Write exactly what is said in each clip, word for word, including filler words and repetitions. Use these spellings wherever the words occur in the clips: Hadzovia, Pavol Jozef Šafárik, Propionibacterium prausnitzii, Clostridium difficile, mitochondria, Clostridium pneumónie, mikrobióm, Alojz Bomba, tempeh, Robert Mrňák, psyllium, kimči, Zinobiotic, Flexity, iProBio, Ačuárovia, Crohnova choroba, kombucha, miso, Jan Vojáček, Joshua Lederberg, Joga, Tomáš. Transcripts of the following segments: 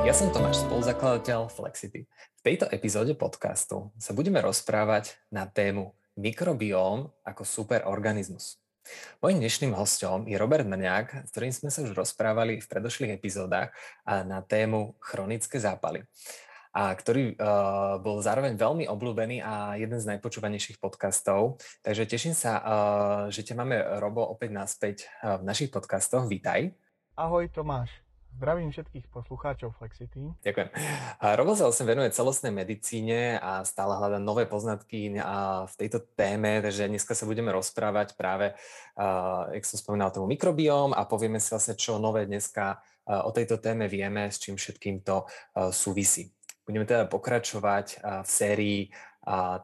Ja som Tomáš, spoluzakladateľ Flexity. V tejto epizóde podcastu sa budeme rozprávať na tému mikrobióm ako superorganizmus. Mojím dnešným hosťom je Robert Mrňák, s ktorým sme sa už rozprávali v predošlých epizódach na tému chronické zápaly, a ktorý uh, bol zároveň veľmi obľúbený a jeden z najpočúvanejších podcastov. Takže teším sa, uh, že ťa máme, Robo, opäť naspäť uh, v našich podcastoch. Vítaj. Ahoj Tomáš. Zdravím všetkých poslucháčov Flexity. Ďakujem. Uh, Robo sa vlastne venuje celostnej medicíne a stále hľadá nové poznatky uh, v tejto téme, takže dneska sa budeme rozprávať práve, uh, jak som spomínal, tomu mikrobióm a povieme si vlastne, čo nové dneska uh, o tejto téme vieme, s čím všetkým to uh, súvisí. Budeme teda pokračovať v sérii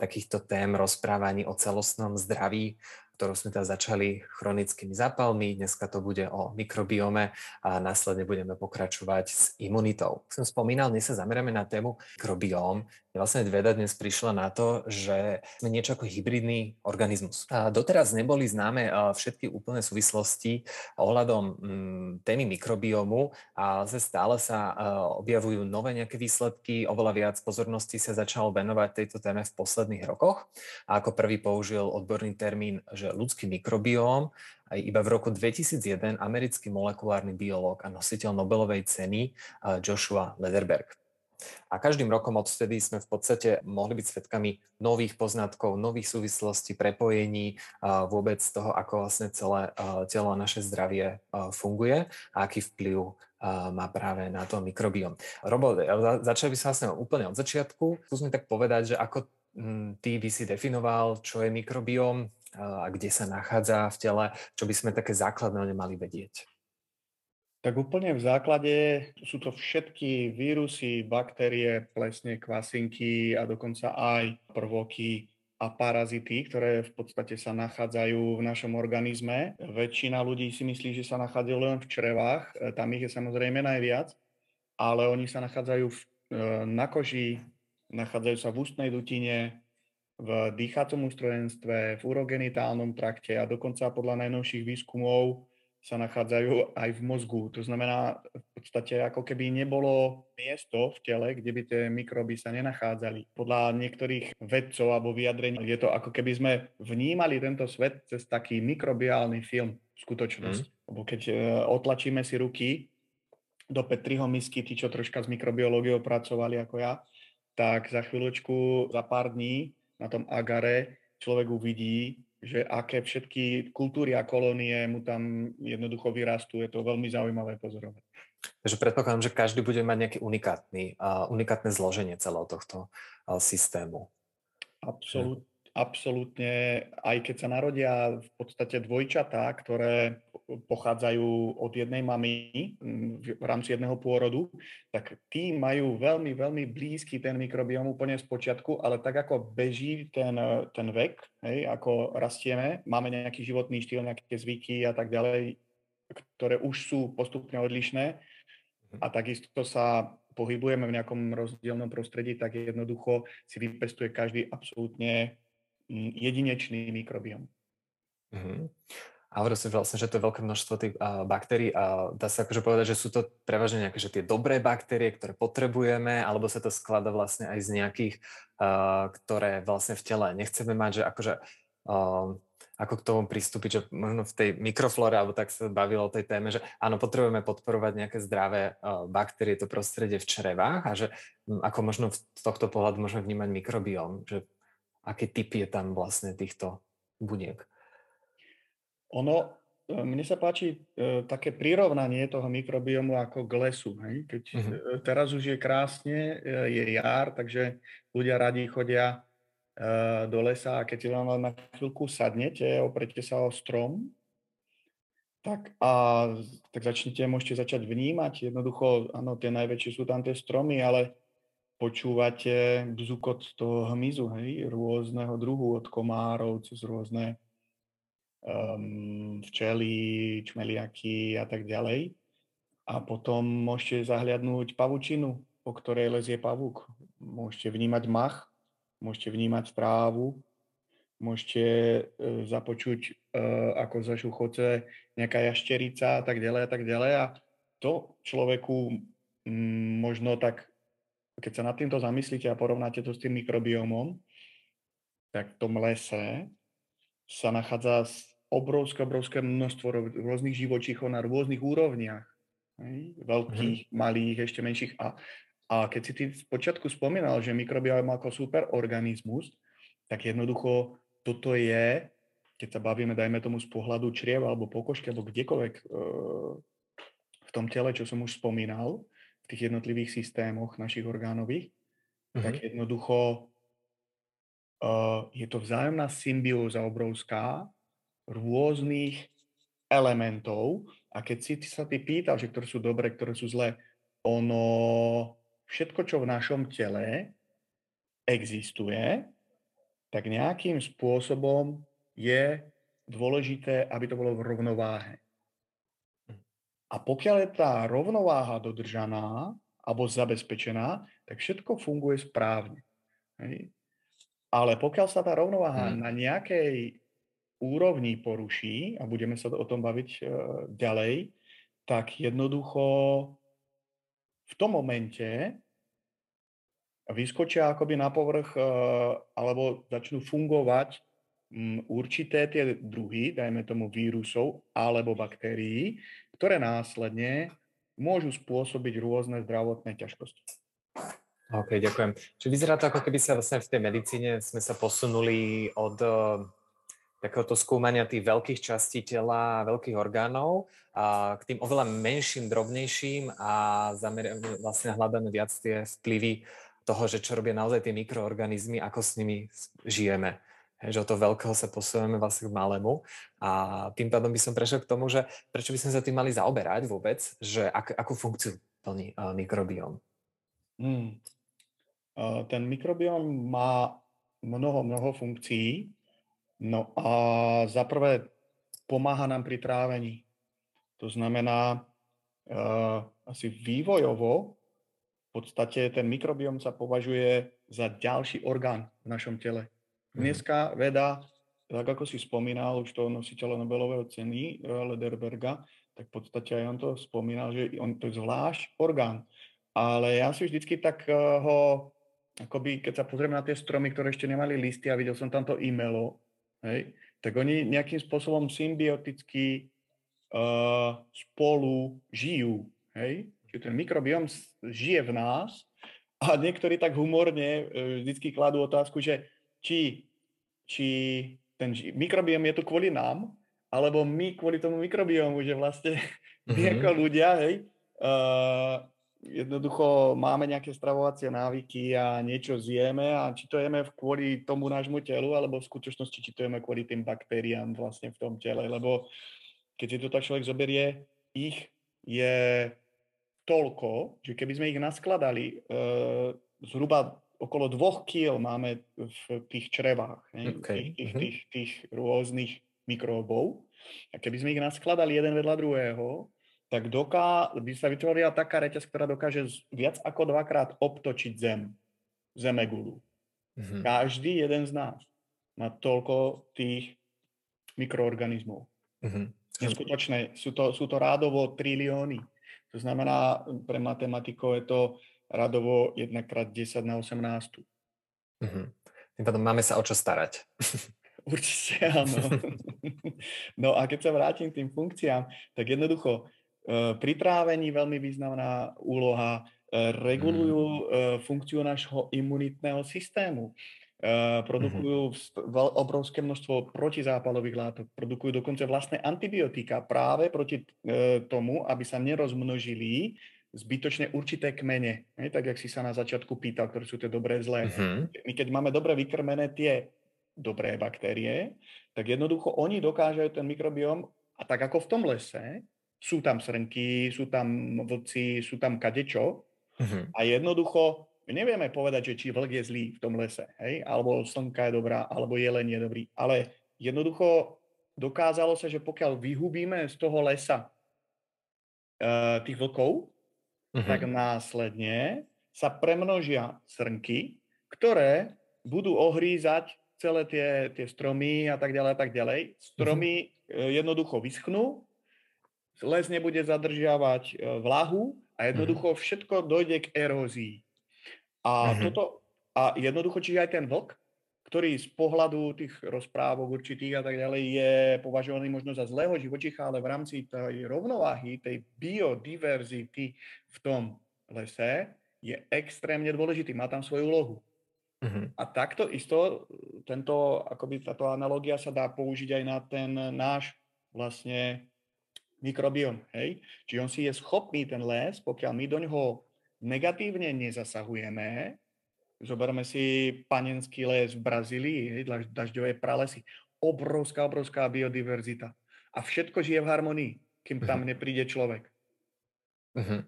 takýchto tém rozprávaní o celostnom zdraví, ktorú sme teda začali chronickými zápalmi. Dneska to bude o mikrobiome a následne budeme pokračovať s imunitou. Som spomínal, dnes sa zameriame na tému mikrobióm. Vlastne veda dnes prišla na to, že sme niečo ako hybridný organizmus. A doteraz neboli známe všetky úplné súvislosti ohľadom mm, témy mikrobiomu a stále sa objavujú nové nejaké výsledky. Oveľa viac pozornosti sa začalo venovať tejto téme v posledných rokoch. A ako prvý použil odborný termín, že ľudský mikrobióm, aj iba v roku dvetisícjeden americký molekulárny biológ a nositeľ Nobelovej ceny Joshua Lederberg. A každým rokom odvtedy sme v podstate mohli byť svedkami nových poznatkov, nových súvislostí, prepojení, vôbec toho, ako vlastne celé telo a naše zdravie funguje a aký vplyv má práve na to mikrobióm. Robo, začali by sa vlastne úplne od začiatku. Skús mi tak povedať, že ako ty by si definoval, čo je mikrobióm a kde sa nachádza v tele, čo by sme také základné o nej mali vedieť. Tak úplne v základe sú to všetky vírusy, baktérie, plesne, kvasinky a dokonca aj prvoky a parazity, ktoré v podstate sa nachádzajú v našom organizme. Väčšina ľudí si myslí, že sa nachádzajú len v črevách, tam ich je samozrejme najviac, ale oni sa nachádzajú na koži, nachádzajú sa v ústnej dutine, v dýchacom ústrojenstve, v urogenitálnom trakte a dokonca podľa najnovších výskumov sa nachádzajú aj v mozgu. To znamená, v podstate ako keby nebolo miesto v tele, kde by tie mikroby sa nenachádzali. Podľa niektorých vedcov alebo vyjadrení je to ako keby sme vnímali tento svet cez taký mikrobiálny film, skutočnosť. Mm. Lebo keď e, otlačíme si ruky do Petriho misky, tí, čo troška s mikrobiológiou pracovali ako ja, tak za chvíľočku, za pár dní na tom agare človek uvidí, že aké všetky kultúry a kolónie mu tam jednoducho vyrastú. Je to veľmi zaujímavé pozorovať. Takže predpokladám, že každý bude mať nejaké unikátny, uh, unikátne zloženie celého tohto uh, systému. Absolut, hm. Absolútne, aj keď sa narodia v podstate dvojčatá, ktoré pochádzajú od jednej mamy v rámci jedného pôrodu, tak tí majú veľmi, veľmi blízky ten mikrobióm úplne z počiatku, ale tak ako beží ten, ten vek, hej, ako rastieme, máme nejaký životný štýl, nejaké zvyky a tak ďalej, ktoré už sú postupne odlišné a takisto sa pohybujeme v nejakom rozdielnom prostredí, tak jednoducho si vypestuje každý absolútne jedinečný mikrobióm. Uh-huh. A vlastne, že to je veľké množstvo tých uh, baktérií a dá sa akože povedať, že sú to prevažne nejaké, že tie dobré baktérie, ktoré potrebujeme, alebo sa to skladá vlastne aj z nejakých, uh, ktoré vlastne v tele nechceme mať, že akože uh, ako k tomu pristúpiť, že možno v tej mikroflóre, alebo tak sa bavilo o tej téme, že áno, potrebujeme podporovať nejaké zdravé uh, baktérie, to prostredie v črevách a že um, ako možno v tohto pohľadu môžeme vnímať mikrobióm, že aký typ je tam vlastne týchto buniek? Ono, mne sa páči e, také prirovnanie toho mikrobiomu ako k lesu. Hej? Keď mm-hmm. e, teraz už je krásne, e, je jar, takže ľudia radi chodia e, do lesa a keď si vám na chvíľku sadnete, oprete sa o strom, tak, a, tak začnete, môžete začať vnímať. Jednoducho, áno, tie najväčšie sú tam tie stromy, ale počúvate bzukot toho hmyzu, hej, rôzneho druhu, od komárov, cez rôzne um, včely, čmeliaky a tak ďalej. A potom môžete zahliadnúť pavučinu, po ktorej lezie pavúk. Môžete vnímať mach, môžete vnímať trávu, môžete uh, započuť, uh, ako zašuchoce nejaká jašterica a tak ďalej a tak ďalej. A to človeku možno tak, keď sa nad týmto zamyslíte a porovnáte to s tým mikrobiómom, tak v tom lese sa nachádza obrovské, obrovské množstvo rôznych živočíchov na rôznych úrovniach. Veľkých, mm-hmm. malých, ešte menších. A, a keď si ty v počiatku spomínal, že mikrobióm ako superorganizmus, tak jednoducho toto je, keď sa bavíme, dajme tomu z pohľadu čriev alebo pokožky, alebo kdekoľvek e, v tom tele, čo som už spomínal, v tých jednotlivých systémoch našich orgánových, mm-hmm. tak jednoducho e, je to vzájomná symbióza obrovská rôznych elementov. A keď si ty sa ty pýtal, že ktoré sú dobré, ktoré sú zlé, ono, všetko, čo v našom tele existuje, tak nejakým spôsobom je dôležité, aby to bolo v rovnováhe. A pokiaľ je tá rovnováha dodržaná alebo zabezpečená, tak všetko funguje správne. Hej? Ale pokiaľ sa tá rovnováha hmm. na nejakej úrovni poruší, a budeme sa o tom baviť e, ďalej, tak jednoducho v tom momente vyskočia akoby na povrch e, alebo začnú fungovať m, určité tie druhy, dajme tomu vírusov alebo baktérií, ktoré následne môžu spôsobiť rôzne zdravotné ťažkosti. OK, ďakujem. Čiže vyzerá to, ako keby sa vlastne v tej medicíne sme sa posunuli od takéhoto skúmania tých veľkých častí tela, veľkých orgánov a k tým oveľa menším, drobnejším a zameriavame vlastne hľadáme viac tie vplyvy toho, že čo robia naozaj tie mikroorganizmy, ako s nimi žijeme. Že od toho veľkého sa posúvame vlastne k malému a tým pádom by som prešiel k tomu, že prečo by sme sa tým mali zaoberať vôbec, že ak, akú funkciu plní uh, mikrobióm. Hmm. Uh, ten mikrobióm má mnoho, mnoho funkcií. No a za prvé pomáha nám pri trávení. To znamená, e, asi vývojovo v podstate ten mikrobióm sa považuje za ďalší orgán v našom tele. Dneska veda, tak ako si spomínal už toho nositeľa Nobelovej ceny Lederberga, tak v podstate aj on to spomínal, že on to je zvlášť orgán. Ale ja si vždycky tak ho, akoby keď sa pozrieme na tie stromy, ktoré ešte nemali listy a videl som tam to imelo, hej, tak oni nejakým spôsobom symbioticky uh, spolu žijú. Hej? Čiže ten mikrobióm žije v nás a niektorí tak humorne uh, vždycky kladú otázku, že či, či ten ži- mikrobióm je tu kvôli nám, alebo my kvôli tomu mikrobiómu, že vlastne mm-hmm. ako ľudia, hej, uh, jednoducho máme nejaké stravovacie návyky a niečo zjeme a či to jeme kvôli tomu nášmu telu, alebo v skutočnosti či to jeme kvôli tým baktériám vlastne v tom tele, lebo keď si to tak človek zoberie, ich je toľko, že keby sme ich naskladali, e, zhruba okolo dvoch kíl máme v tých črevách, okay. tých, tých, tých, tých rôznych mikróbov a keby sme ich naskladali jeden vedľa druhého, tak doká, by sa vytvorila taká reťaz, ktorá dokáže viac ako dvakrát obtočiť zem, zemegulu. Mm-hmm. Každý jeden z nás má toľko tých mikroorganizmov. Mm-hmm. Neskutočné, sú to, sú to rádovo trilióny. To znamená, pre matematikov je to rádovo jeden krát desať na osemnásť. Mm-hmm. Tým pádom máme sa o čo starať. Určite áno. No a keď sa vrátim k tým funkciám, tak jednoducho pri trávení veľmi významná úloha, regulujú funkciu nášho imunitného systému, produkujú obrovské množstvo protizápalových látok, produkujú dokonca vlastné antibiotika práve proti tomu, aby sa nerozmnožili zbytočne určité kmene, tak jak si sa na začiatku pýtal, ktoré sú tie dobré, zlé. My keď máme dobre vykrmené tie dobré baktérie, tak jednoducho oni dokážajú ten mikrobióm a tak ako v tom lese, sú tam srnky, sú tam vlci, sú tam kadečo. Mm-hmm. A jednoducho nevieme povedať, že či vlk je zlý v tom lese, hej? Alebo slnka je dobrá, alebo jeleň je dobrý. Ale jednoducho dokázalo sa, že pokiaľ vyhubíme z toho lesa e, tých vlkov, mm-hmm. tak následne sa premnožia srnky, ktoré budú ohrízať celé tie, tie stromy a tak ďalej a tak ďalej. Stromy mm-hmm. jednoducho vyschnú, les nebude zadržiavať vlahu a jednoducho všetko dojde k erózii. A, uh-huh. toto, a jednoducho, čiže aj ten vlk, ktorý z pohľadu tých rozprávok určitých a tak ďalej je považovaný možno za zlého živočícha, ale v rámci tej rovnováhy, tej biodiverzity v tom lese je extrémne dôležitý, má tam svoju úlohu. Uh-huh. A takto isto tento, akoby táto analogia sa dá použiť aj na ten náš vlastne mikrobióm. Hej? Čiže on si je schopný ten les, pokiaľ my do ňoho negatívne nezasahujeme. Zoberme si panenský les v Brazílii, hej, dažďové pralesy. Obrovská, obrovská biodiverzita. A všetko žije v harmonii, kým tam uh-huh. nepríde človek. Uh-huh.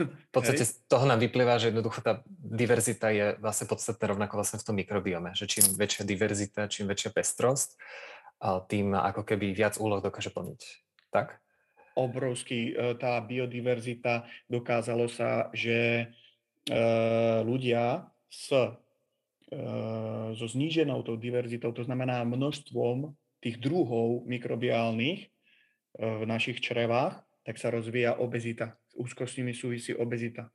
V podstate z toho nám vyplýva, že jednoducho tá diverzita je vlastne podstatná rovnako vlastne v tom mikrobiome. Že čím väčšia diverzita, čím väčšia pestrosť, tým ako keby viac úloh dokáže plniť. Tak? Obrovský tá biodiverzita. Dokázalo sa, že e, ľudia S, e, so zníženou tou diverzitou, to znamená množstvom tých druhov mikrobiálnych e, v našich črevách, tak sa rozvíja obezita. S úzkostnými súvisí obezita.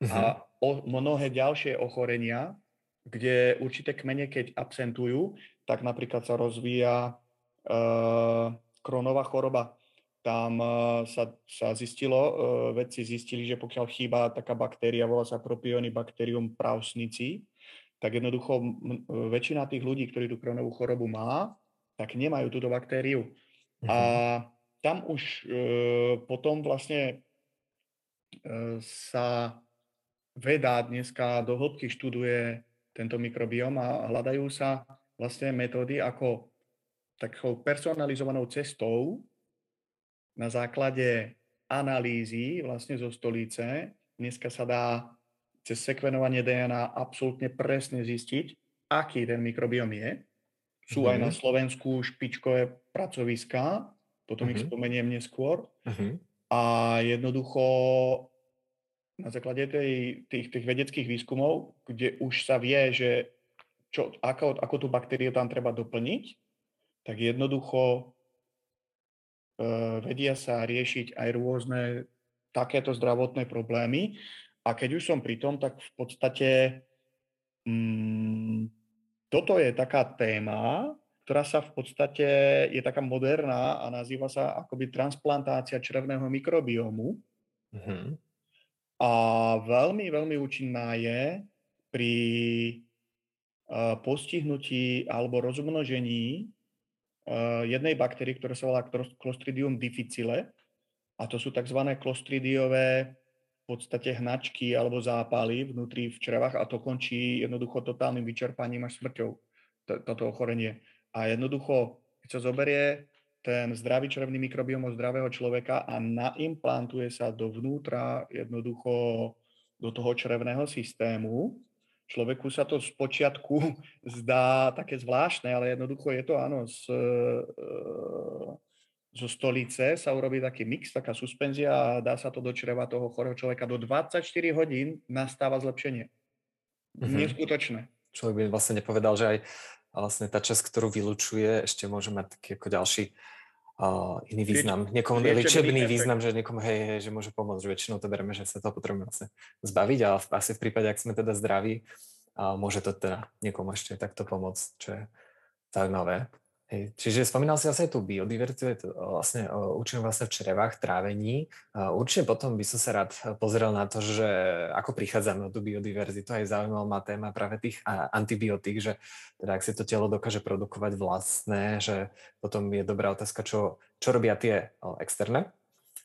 Uh-huh. A o, mnohé ďalšie ochorenia, kde určité kmene, keď absentujú, tak napríklad sa rozvíja e, Crohnova choroba. Tam e, sa, sa zistilo, e, vedci zistili, že pokiaľ chýba taká baktéria, volá sa Propionibacterium prausnitzii, tak jednoducho m, väčšina tých ľudí, ktorí tú Crohnovú chorobu má, tak nemajú túto baktériu. Mhm. A tam už e, potom vlastne e, sa veda dneska do hĺbky študuje tento mikrobióm a hľadajú sa vlastne metódy ako takou personalizovanou cestou na základe analýzy vlastne zo stolice. Dneska sa dá cez sekvenovanie dé en á absolútne presne zistiť, aký ten mikrobióm je. Sú uh-huh. aj na Slovensku špičkové pracoviská, potom uh-huh. ich spomeniem neskôr. Uh-huh. A jednoducho na základe tej, tých, tých vedeckých výskumov, kde už sa vie, že čo, ako, ako tú baktériu tam treba doplniť, tak jednoducho vedia sa riešiť aj rôzne takéto zdravotné problémy. A keď už som pri tom, tak v podstate mm, toto je taká téma, ktorá sa v podstate je taká moderná a nazýva sa akoby transplantácia črevného mikrobiomu. Mm-hmm. A veľmi, veľmi účinná je pri uh, postihnutí alebo rozmnožení jednej baktérie, ktorá sa volá Clostridium difficile, a to sú tzv. Clostridiové v podstate hnačky alebo zápaly vnútri v črevách a to končí jednoducho totálnym vyčerpaním až smrťou toto ochorenie. A jednoducho, keď sa zoberie ten zdravý črevný mikrobióm od zdravého človeka a naimplantuje sa dovnútra jednoducho do toho črevného systému, človeku sa to z počiatku zdá také zvláštne, ale jednoducho je to áno, z, zo stolice sa urobí taký mix, taká suspenzia a dá sa to do čreva toho chorého človeka. Do dvadsaťštyri hodín nastáva zlepšenie. Mm-hmm. Neskutočné. Človek by vlastne nepovedal, že aj vlastne tá časť, ktorú vylučuje, ešte môže mať taký ako ďalší uh, iný význam. Niekomu liečebný význam, že niekomu hej, hej, že môže pomôcť. Väčšinou to bereme, že sa toho potrebujeme vlastne zbaviť, ale asi v prípade, ak sme teda zdraví, a môže to teda niekomu ešte takto pomôcť, čo je zaujímavé. Hej. Čiže spomínal si vlastne tú biodiverzitu, je to vlastne účinok vlastne v črevách, trávení. Určite potom by som sa rád pozrel na to, že ako prichádzame o tú biodiverzitu, aj zaujímavá ma téma práve tých antibiotík, že teda ak si to telo dokáže produkovať vlastné, že potom je dobrá otázka, čo, čo robia tie externé.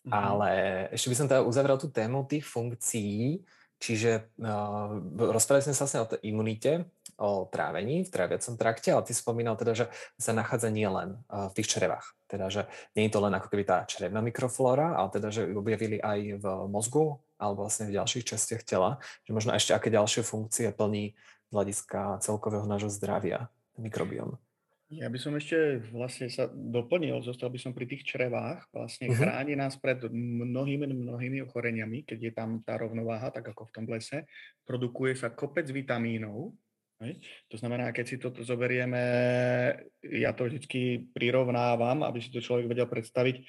Mhm. Ale ešte by som teda uzavrel tú tému tých funkcií. Čiže uh, rozprávali sme sa vlastne o t- imunite, o trávení v tráviacom trakte, ale ty spomínal teda, že sa nachádza nie len uh, v tých črevách. Teda, že nie je to len ako keby tá črevná mikroflóra, ale teda, že objavili aj v mozgu alebo vlastne v ďalších častiach tela. Že možno ešte aké ďalšie funkcie plní z hľadiska celkového nášho zdravia mikrobióm. Ja by som ešte vlastne sa doplnil, zostal by som pri tých črevách. Vlastne uh-huh. chráni nás pred mnohými, mnohými ochoreniami, keď je tam tá rovnováha, tak ako v tom lese. Produkuje sa kopec vitamínov. Hej. To znamená, keď si toto zoberieme, ja to vždy prirovnávam, aby si to človek vedel predstaviť.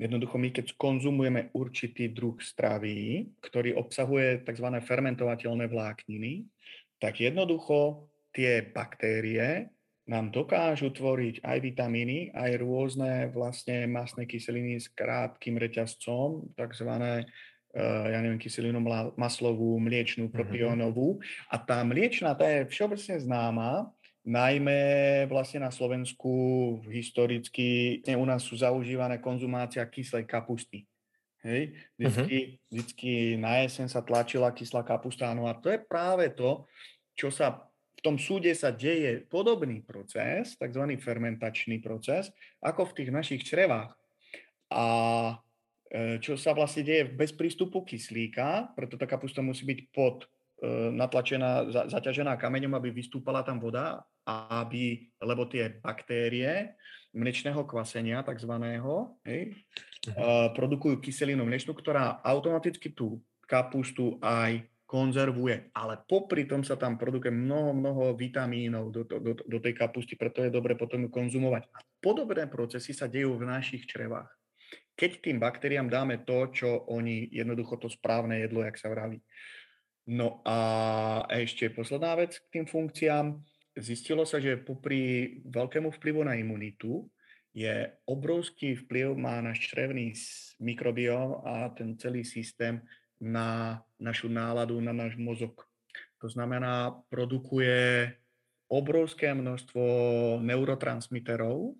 Jednoducho my, keď konzumujeme určitý druh stravy, ktorý obsahuje tzv. Fermentovateľné vlákniny, tak jednoducho tie baktérie nám dokážu tvoriť aj vitamíny, aj rôzne vlastne mastné kyseliny s krátkym reťazcom, tzv. ja neviem, kyselinu maslovú, mliečnú, propionovú. A tá mliečna, tá je všeobecne známa, najmä vlastne na Slovensku historicky u nás sú zaužívané konzumácia kyslej kapusty. Hej? Vždycky, uh-huh. vždycky na jeseň sa tlačila kyslá kapusta. No a to je práve to, čo sa v tom súde sa deje podobný proces, takzvaný fermentačný proces, ako v tých našich črevách. A čo sa vlastne deje bez prístupu kyslíka, preto tá kapusta musí byť pod natlačená, zaťažená kameňom, aby vystúpala tam voda, aby, lebo tie baktérie mliečného kvasenia takzvaného, hej, uh-huh. produkujú kyselinu mliečnú, ktorá automaticky tú kapustu aj konzervuje. Ale popri tom sa tam produkuje mnoho, mnoho vitamínov do, do, do tej kapusty, preto je dobre potom ju konzumovať. A podobné procesy sa dejú v našich črevách, keď tým baktériám dáme to, čo oni jednoducho to správne jedlo, jak sa vraví. No a ešte posledná vec k tým funkciám. Zistilo sa, že popri veľkému vplyvu na imunitu je obrovský vplyv má náš črevný mikrobióm a ten celý systém na našu náladu, na náš mozog. To znamená, produkuje obrovské množstvo neurotransmiterov.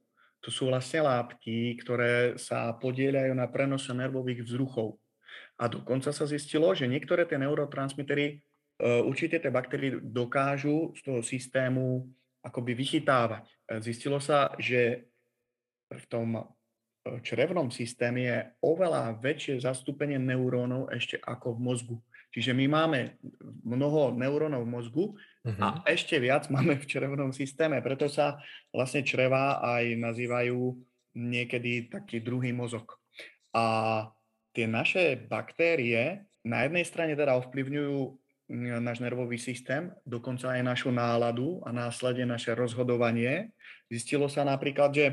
To sú vlastne látky, ktoré sa podieľajú na prenose nervových vzruchov. A dokonca sa zistilo, že niektoré tie neurotransmitery, určite tie baktérie dokážu z toho systému akoby vychytávať. Zistilo sa, že v tom črevnom systéme je oveľa väčšie zastúpenie neurónov ešte ako v mozgu. Čiže my máme mnoho neurónov v mozgu uh-huh. a ešte viac máme v črevnom systéme. Preto sa vlastne čreva aj nazývajú niekedy taký druhý mozog. A tie naše baktérie na jednej strane teda ovplyvňujú náš nervový systém, dokonca aj našu náladu a následne naše rozhodovanie. Zistilo sa napríklad, že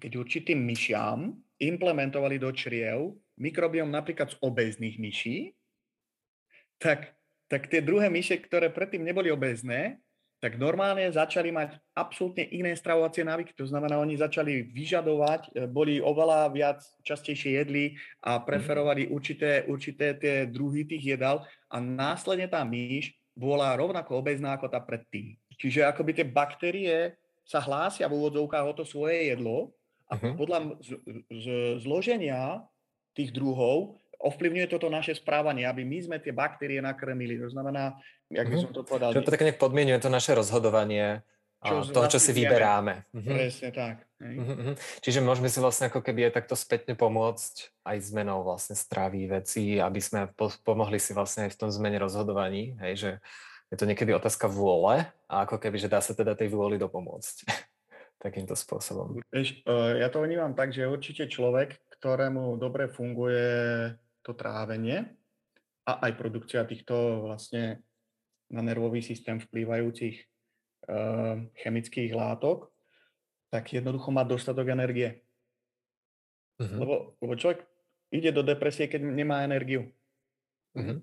keď určitým myšiam implementovali do čriev mikrobióm napríklad z obéznych myší, tak, tak tie druhé myšie, ktoré predtým neboli obézne, tak normálne začali mať absolútne iné stravovacie návyky. To znamená, oni začali vyžadovať, boli oveľa viac častejšie jedli a preferovali určité, určité tie druhy tých jedál a následne tá myš bola rovnako obézná ako tá predtým. Čiže akoby tie baktérie sa hlásia v úvodzovkách o to svoje jedlo a uh-huh. podľa z, z, zloženia tých druhov ovplyvňuje toto naše správanie, aby my sme tie baktérie nakrmili. To znamená, jak by som to povedal... Čo to tak nejak podmienuje to naše rozhodovanie toho, čo, to, čo si vyberáme. Mhm. Presne tak. Mhm. Čiže môžeme si vlastne ako keby aj takto spätne pomôcť aj zmenou vlastne stravy vecí, aby sme pomohli si vlastne aj v tom zmene rozhodovaní. Hej, že je to niekedy otázka vôle a ako keby, že dá sa teda tej vôli dopomôcť takýmto spôsobom. Ja to vnímam tak, že určite človek, ktorému dobre funguje to trávenie a aj produkcia týchto vlastne na nervový systém vplývajúcich e, chemických látok, tak jednoducho má dostatok energie. Uh-huh. Lebo, lebo človek ide do depresie, keď nemá energiu. Uh-huh.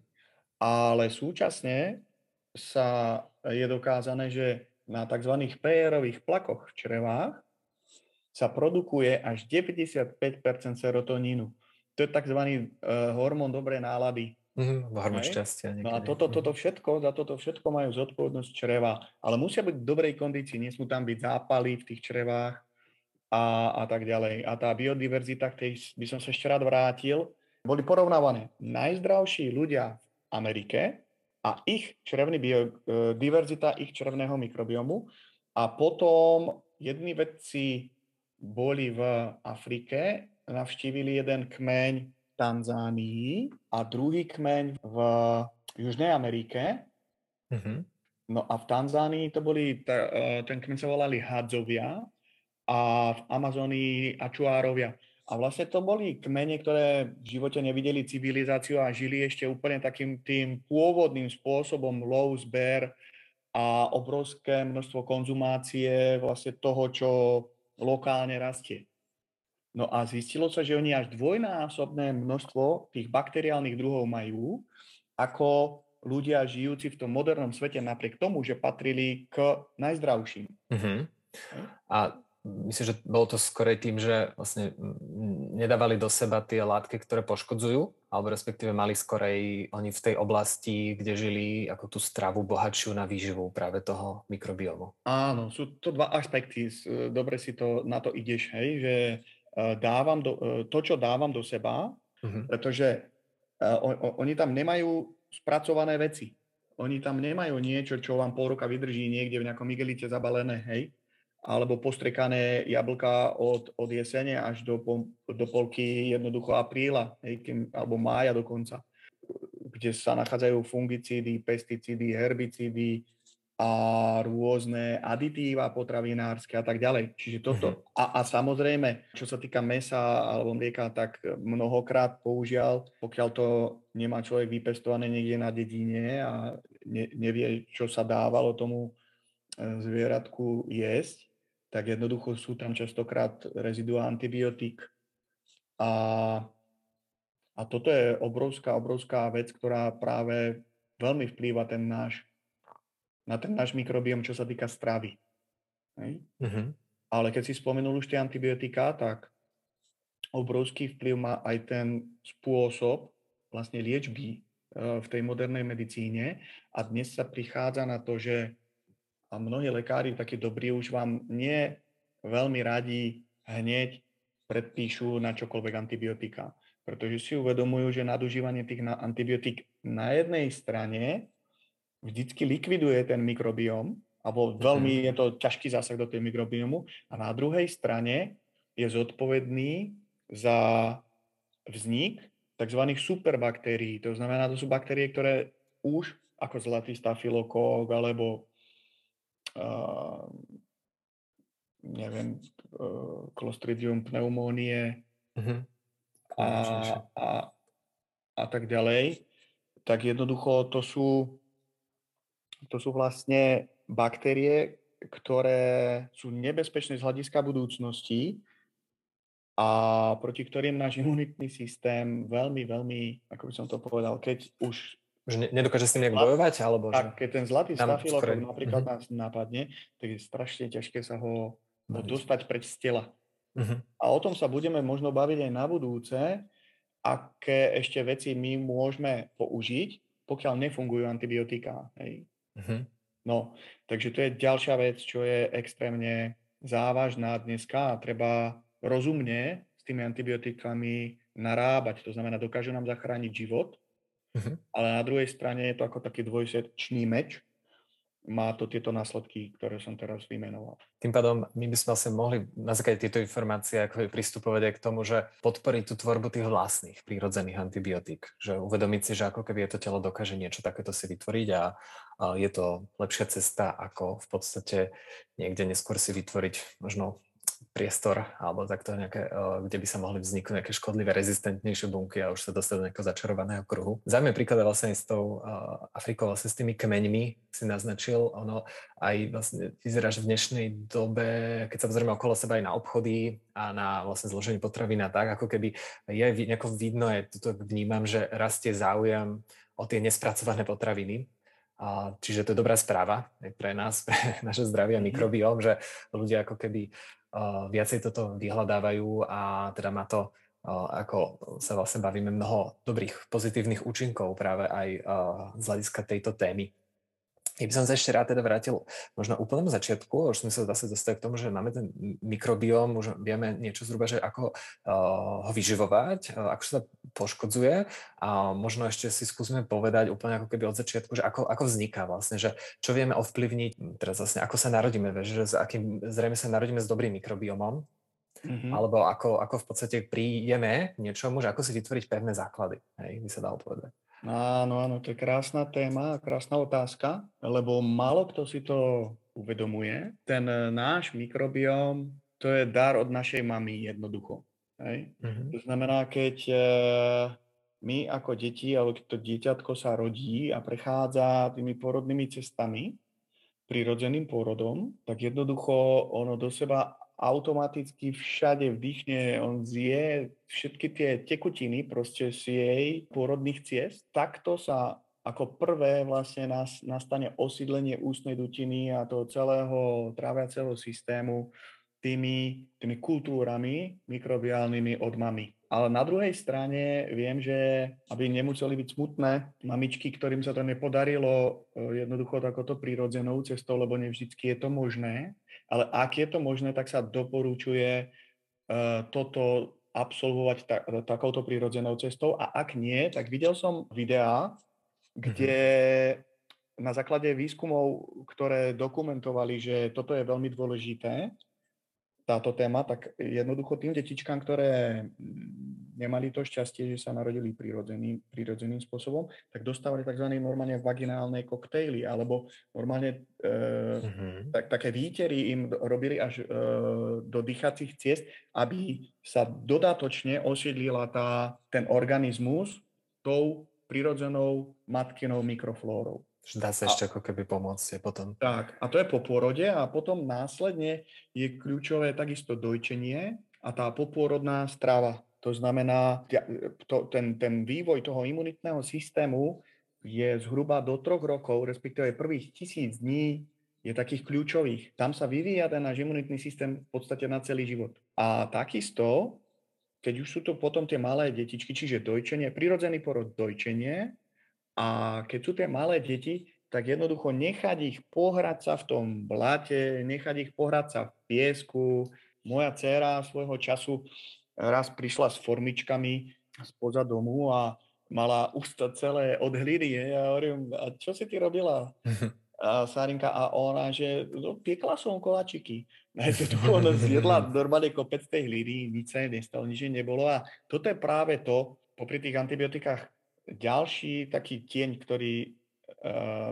Ale súčasne sa je dokázané, že na tzv. pé erových plakoch v črevách sa produkuje až deväťdesiatpäť percent serotonínu. To je tzv. Hormón dobrej nálady. Mm, hormón šťastia. No a toto, toto všetko, za toto všetko majú zodpovednosť čreva. Ale musia byť v dobrej kondícii, nesmú tam byť zápaly v tých črevách a, a tak ďalej. A tá biodiverzita, k tej by som sa ešte rád vrátil, boli porovnávané najzdravší ľudia v Amerike a ich črevný bio, diverzita ich črevného mikrobiomu. A potom jedni vedci boli v Afrike, navštívili jeden kmeň Tanzánii a druhý kmeň v Južnej Amerike. Uh-huh. No a v Tanzánii to boli, ten kmeň sa volali Hadzovia a v Amazonii Ačuárovia. A vlastne to boli kmene, ktoré v živote nevideli civilizáciu a žili ešte úplne takým tým pôvodným spôsobom lov, zber a obrovské množstvo konzumácie vlastne toho, čo lokálne rastie. No a zistilo sa, že oni až dvojnásobné množstvo tých bakteriálnych druhov majú, ako ľudia žijúci v tom modernom svete napriek tomu, že patrili k najzdravším. Uh-huh. A myslím, že bolo to skorej tým, že vlastne nedávali do seba tie látky, ktoré poškodzujú, alebo respektíve mali skorej oni v tej oblasti, kde žili, ako tú stravu bohatšiu na výživu práve toho mikrobiomu. Áno, sú to dva aspekty. Dobre si to na to ideš, hej, že dávam do, to, čo dávam do seba, uh-huh. pretože on, on, oni tam nemajú spracované veci. Oni tam nemajú niečo, čo vám pol roka vydrží niekde v nejakom igelite zabalené, hej, alebo postrekané jablka od, od jesene až do, do polky jednoducho apríla, hej, kým, alebo mája dokonca, kde sa nachádzajú fungicídy, pesticídy, herbicídy a rôzne aditíva potravinárske a tak ďalej. Čiže toto. A, a samozrejme, čo sa týka mesa alebo mlieka, tak mnohokrát použiaľ, pokiaľ to nemá človek vypestované niekde na dedine a ne, nevie, čo sa dávalo tomu zvieratku jesť, tak jednoducho sú tam častokrát reziduá antibiotík. A, a toto je obrovská, obrovská vec, ktorá práve veľmi vplýva ten náš, na ten náš mikrobióm, čo sa týka stravy. Uh-huh. Ale keď si spomenul už tie antibiotiká, tak obrovský vplyv má aj ten spôsob vlastne liečby v tej modernej medicíne. A dnes sa prichádza na to, že a mnohí lekári, takí dobrí, už vám nie veľmi radi hneď predpíšu na čokoľvek antibiotika. Pretože si uvedomujú, že nadužívanie tých antibiotík na jednej strane vždycky likviduje ten mikrobióm, alebo veľmi je to ťažký zásah do tej mikrobiomu, a na druhej strane je zodpovedný za vznik tzv. Superbaktérií. To znamená, to sú baktérie, ktoré už ako zlatý stafilokok, alebo Uh, neviem, uh, Clostridium pneumónie uh-huh. a, a, a tak ďalej, tak jednoducho to sú, to sú vlastne baktérie, ktoré sú nebezpečné z hľadiska budúcnosti a proti ktorým náš imunitný systém veľmi, veľmi, ako by som to povedal, keď už Že ne, nedokáže s tým nejak bojovať? Alebo tak, že... keď ten zlatý stafilokok napríklad uh-huh. nás napadne, tak je strašne ťažké sa ho, ho dostať preč z tela. Uh-huh. A o tom sa budeme možno baviť aj na budúce, aké ešte veci my môžeme použiť, pokiaľ nefungujú antibiotiká. Hej? Uh-huh. No, takže to je ďalšia vec, čo je extrémne závažná dneska a treba rozumne s tými antibiotikami narábať. To znamená, dokážu nám zachrániť život, Uh-huh. ale na druhej strane je to ako taký dvojsečný meč. Má to tieto následky, ktoré som teraz vymenoval. Tým pádom my by sme asi mohli na základe tieto informácie ako pristupovať aj k tomu, že podporiť tú tvorbu tých vlastných prírodzených antibiotík. Že uvedomiť si, že ako keby to telo dokáže niečo takéto si vytvoriť a, a je to lepšia cesta, ako v podstate niekde neskôr si vytvoriť možno priestor, alebo takto nejaké, kde by sa mohli vzniknúť nejaké škodlivé, rezistentnejšie bunky a už sa dostať do nejakého začarovaného kruhu. Zaujímavé príklad vlastne s tou Afrikou, vlastne s tými kmeňmi si naznačil, ono aj vlastne vyzerá, že v dnešnej dobe, keď sa pozrieme okolo seba aj na obchody a na vlastne zloženie potravín a tak, ako keby je nejako vidno, ja toto vnímam, že rastie záujem o tie nespracované potraviny. A čiže to je dobrá správa aj pre nás, pre naše zdravie a mikrobióm, že ľudia ako keby uh, viacej toto vyhľadávajú a teda má to, uh, ako sa vlastne bavíme, mnoho dobrých pozitívnych účinkov práve aj uh, z hľadiska tejto témy. Ja by som sa ešte rád teda vrátil možno úplnému začiatku, už sme sa zase dostali k tomu, že máme ten mikrobióm, už vieme niečo zhruba, že ako uh, ho vyživovať, uh, ako sa poškodzuje a možno ešte si skúsme povedať úplne ako keby od začiatku, že ako, ako vzniká vlastne, že čo vieme ovplyvniť, teraz vlastne ako sa narodíme, že s akým, zrejme sa narodíme s dobrým mikrobiomom, mm-hmm. alebo ako, ako v podstate príjeme niečomu, že ako si vytvoriť pevné základy, hej, by sa dalo povedať. Áno, áno, to je krásna téma, krásna otázka, lebo málo kto si to uvedomuje. Ten náš mikrobióm, to je dar od našej mamy jednoducho. Hej? Mm-hmm. To znamená, keď my ako deti, alebo keď to dieťatko sa rodí a prechádza tými porodnými cestami, prirodzeným porodom, tak jednoducho ono do seba automaticky všade vdychne, on zje všetky tie tekutiny proste z jej pôrodných ciest. Takto sa ako prvé vlastne nás, nastane osídlenie ústnej dutiny a toho celého tráviaceho systému tými, tými kultúrami mikrobiálnymi odmami. Ale na druhej strane viem, že aby nemuseli byť smutné mamičky, ktorým sa to nepodarilo jednoducho takouto prirodzenou cestou, lebo nevždycky je to možné. Ale ak je to možné, tak sa doporučuje e, toto absolvovať ta, takouto prirodzenou cestou. A ak nie, tak videl som videá, kde mm-hmm. na základe výskumov, ktoré dokumentovali, že toto je veľmi dôležité, táto téma, tak jednoducho tým detičkám, ktoré nemali to šťastie, že sa narodili prirodzeným, prirodzeným spôsobom, tak dostávali tzv. Normálne vaginálne koktejly, alebo normálne e, mm-hmm. tak, také výtery im robili až e, do dýchacích ciest, aby sa dodatočne osídlila tá, ten organizmus tou prirodzenou matkinou mikroflórou. Dá sa ešte ako keby pomôcť potom. Tak, a to je po pôrode a potom následne je kľúčové takisto dojčenie a tá popôrodná strava. To znamená, to, ten, ten vývoj toho imunitného systému je zhruba do troch rokov, respektíve prvých tisíc dní je takých kľúčových. Tam sa vyvíja ten náš imunitný systém v podstate na celý život. A takisto, keď už sú to potom tie malé detičky, čiže dojčenie, prirodzený porod dojčenie, a keď sú tie malé deti, tak jednoducho nechať ich pohrať sa v tom blate, nechať ich pohrať sa v piesku. Moja dcéra svojho času raz prišla s formičkami spoza domu a mala ústa celé od hliny. Ja hovorím, a čo si ty robila, a Sárinka? A ona, že no, piekla som koláčiky. Ona zjedla normálne kopec tej hliny, nič sa jej nestalo, nič nebolo. A toto je práve to, popri tých antibiotikách, ďalší taký tieň, ktorý e,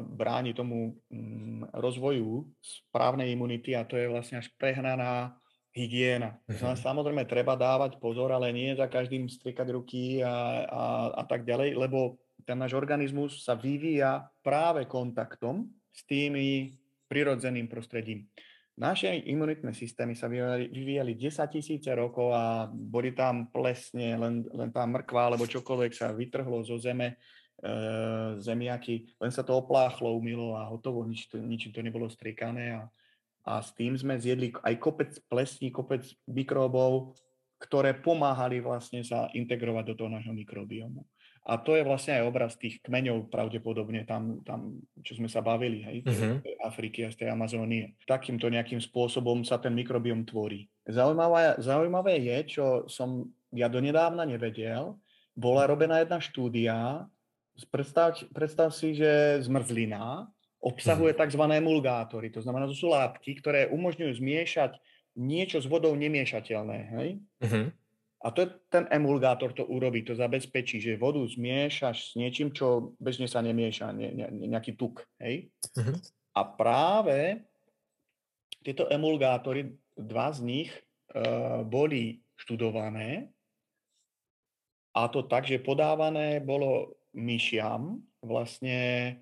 bráni tomu m, rozvoju správnej imunity, a to je vlastne až prehnaná hygiena. Mhm. Samozrejme, treba dávať pozor, ale nie za každým strikať ruky a, a, a tak ďalej, lebo ten náš organizmus sa vyvíja práve kontaktom s tými prirodzeným prostredím. Naše imunitné systémy sa vyvíjali, vyvíjali desaťtisíc rokov a boli tam plesne, len, len tá mrkva alebo čokoľvek sa vytrhlo zo zeme, e, zemiaky, len sa to opláchlo, umylo a hotovo, nič to, nič to nebolo striekané. A, a s tým sme zjedli aj kopec plesní, kopec mikróbov, ktoré pomáhali vlastne sa integrovať do toho nášho mikrobiomu. A to je vlastne aj obraz tých kmeňov, pravdepodobne tam, tam čo sme sa bavili, hej, uh-huh. z Afriky a z tej Amazónie. Takýmto nejakým spôsobom sa ten mikrobióm tvorí. Zaujímavé, zaujímavé je, čo som ja donedávna nevedel, bola robená jedna štúdia, predstav, predstav si, že zmrzlina obsahuje uh-huh. tzv. Emulgátory, to znamená, to sú látky, ktoré umožňujú zmiešať niečo s vodou nemiešateľné, hej? Uh-huh. A to je ten emulgátor, to urobí, to zabezpečí, že vodu zmiešaš s niečím, čo bežne sa nemieša, ne, ne, nejaký tuk. Hej? Uh-huh. A práve tieto emulgátory, dva z nich uh, boli študované, a to tak, že podávané bolo myšiam vlastne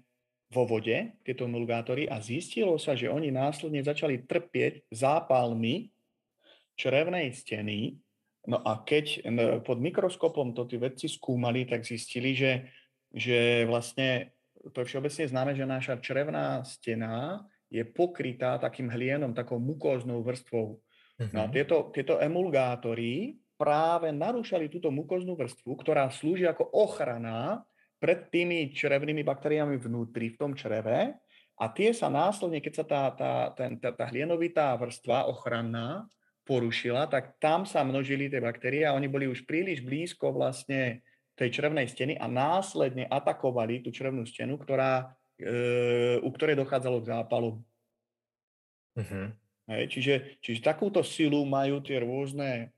vo vode, tieto emulgátory, a zistilo sa, že oni následne začali trpieť zápalmi črevnej steny. No a keď pod mikroskopom to tí vedci skúmali, tak zistili, že, že vlastne to je všeobecne známe, že naša črevná stena je pokrytá takým hlienom, takou mukóznou vrstvou. Uh-huh. No a tieto, tieto emulgátory práve narúšali túto mukóznu vrstvu, ktorá slúži ako ochrana pred tými črevnými baktériami vnútri v tom čreve, a tie sa následne, keď sa tá, tá, ten, tá, tá hlienovitá vrstva ochranná porušila, tak tam sa množili tie baktérie a oni boli už príliš blízko vlastne tej črevnej steny a následne atakovali tú črevnú stenu, ktorá, e, u ktorej dochádzalo k zápalu. Uh-huh. Hej, čiže, čiže takúto silu majú tie rôzne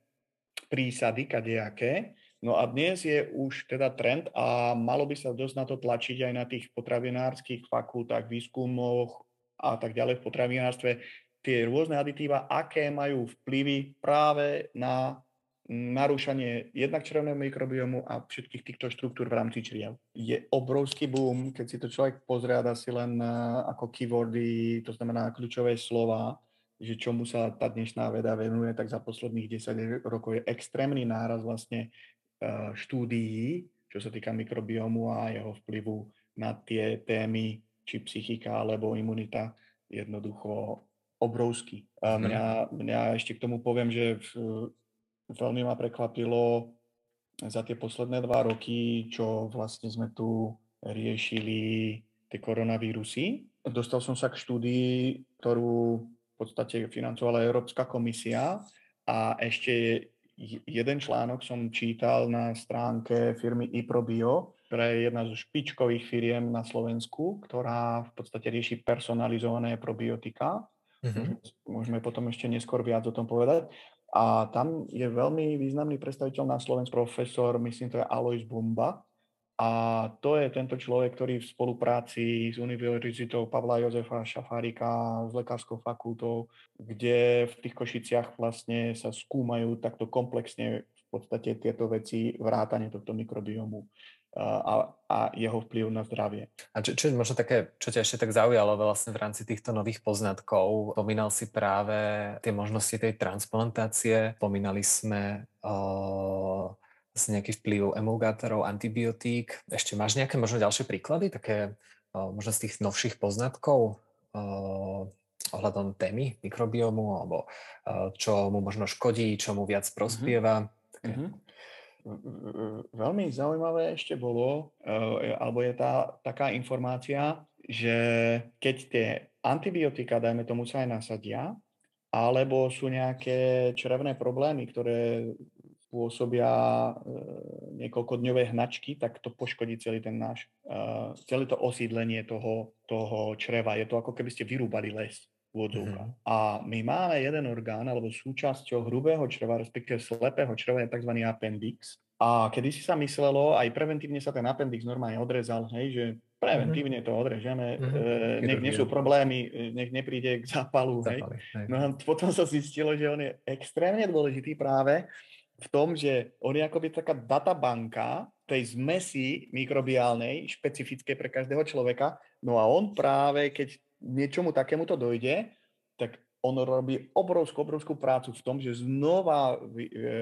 prísady kadejaké. No a dnes je už teda trend a malo by sa dosť na to tlačiť aj na tých potravinárskych fakultách, výskumoch a tak ďalej v potravinárstve, tie rôzne aditíva, aké majú vplyvy práve na narúšanie jednak črevného mikrobiomu a všetkých týchto štruktúr v rámci čriev. Je obrovský boom, keď si to človek pozrie, dá si len ako keywordy, to znamená kľúčové slova, že čomu sa tá dnešná veda venuje, tak za posledných desať rokov je extrémny náraz vlastne štúdií, čo sa týka mikrobiómu a jeho vplyvu na tie témy, či psychika alebo imunita, jednoducho obrovský. Mňa, mňa ešte k tomu poviem, že veľmi ma prekvapilo za tie posledné dva roky, čo vlastne sme tu riešili tie koronavírusy. Dostal som sa k štúdii, ktorú v podstate financovala Európska komisia a ešte jeden článok som čítal na stránke firmy iProBio, ktorá je jedna zo špičkových firiem na Slovensku, ktorá v podstate rieši personalizované probiotika. Mm-hmm. Môžeme potom ešte neskôr viac o tom povedať. A tam je veľmi významný predstaviteľ na Slovensku, profesor, myslím, to je Alojz Bomba. A to je tento človek, ktorý v spolupráci s Univerzitou Pavla Jozefa Šafárika, s Lekárskou fakultou, kde v tých Košiciach vlastne sa skúmajú takto komplexne v podstate tieto veci, vrátane tohto mikrobiomu a, a jeho vplyv na zdravie. A čo, čo je možno také, čo ťa ešte tak zaujalo vlastne v rámci týchto nových poznatkov? Pomínal si práve tie možnosti tej transplantácie, pomínali sme o... nejaký vplyv emulgátorov, antibiotík. Ešte máš nejaké možno ďalšie príklady, také o, možno z tých novších poznatkov o, ohľadom témy mikrobiomu, alebo o, čo mu možno škodí, čo mu viac prospieva? Mm-hmm. Veľmi zaujímavé ešte bolo, alebo je tá taká informácia, že keď tie antibiotika, dajme tomu, sa aj nasadia, alebo sú nejaké črevné problémy, ktoré pôsobia e, niekoľkodňové hnačky, tak to poškodí celý ten náš, e, celé to osídlenie toho, toho čreva. Je to ako keby ste vyrúbali les v odzúka. Mm-hmm. A my máme jeden orgán, alebo súčasťou hrubého čreva, respektíve slepého čreva, je tzv. Appendix. A kedysi sa myslelo, aj preventívne sa ten appendix normálne odrezal, hej, že preventívne to odrežeme, mm-hmm. e, nech nie sú problémy, nech nepríde k zápalu. Hej. Zapali, hej. No a potom sa zistilo, že on je extrémne dôležitý práve v tom, že on je akoby taká databanka tej zmesi mikrobiálnej, špecifické pre každého človeka. No a on práve, keď niečomu takémuto dojde, tak on robí obrovskú, obrovskú prácu v tom, že znova vy, e,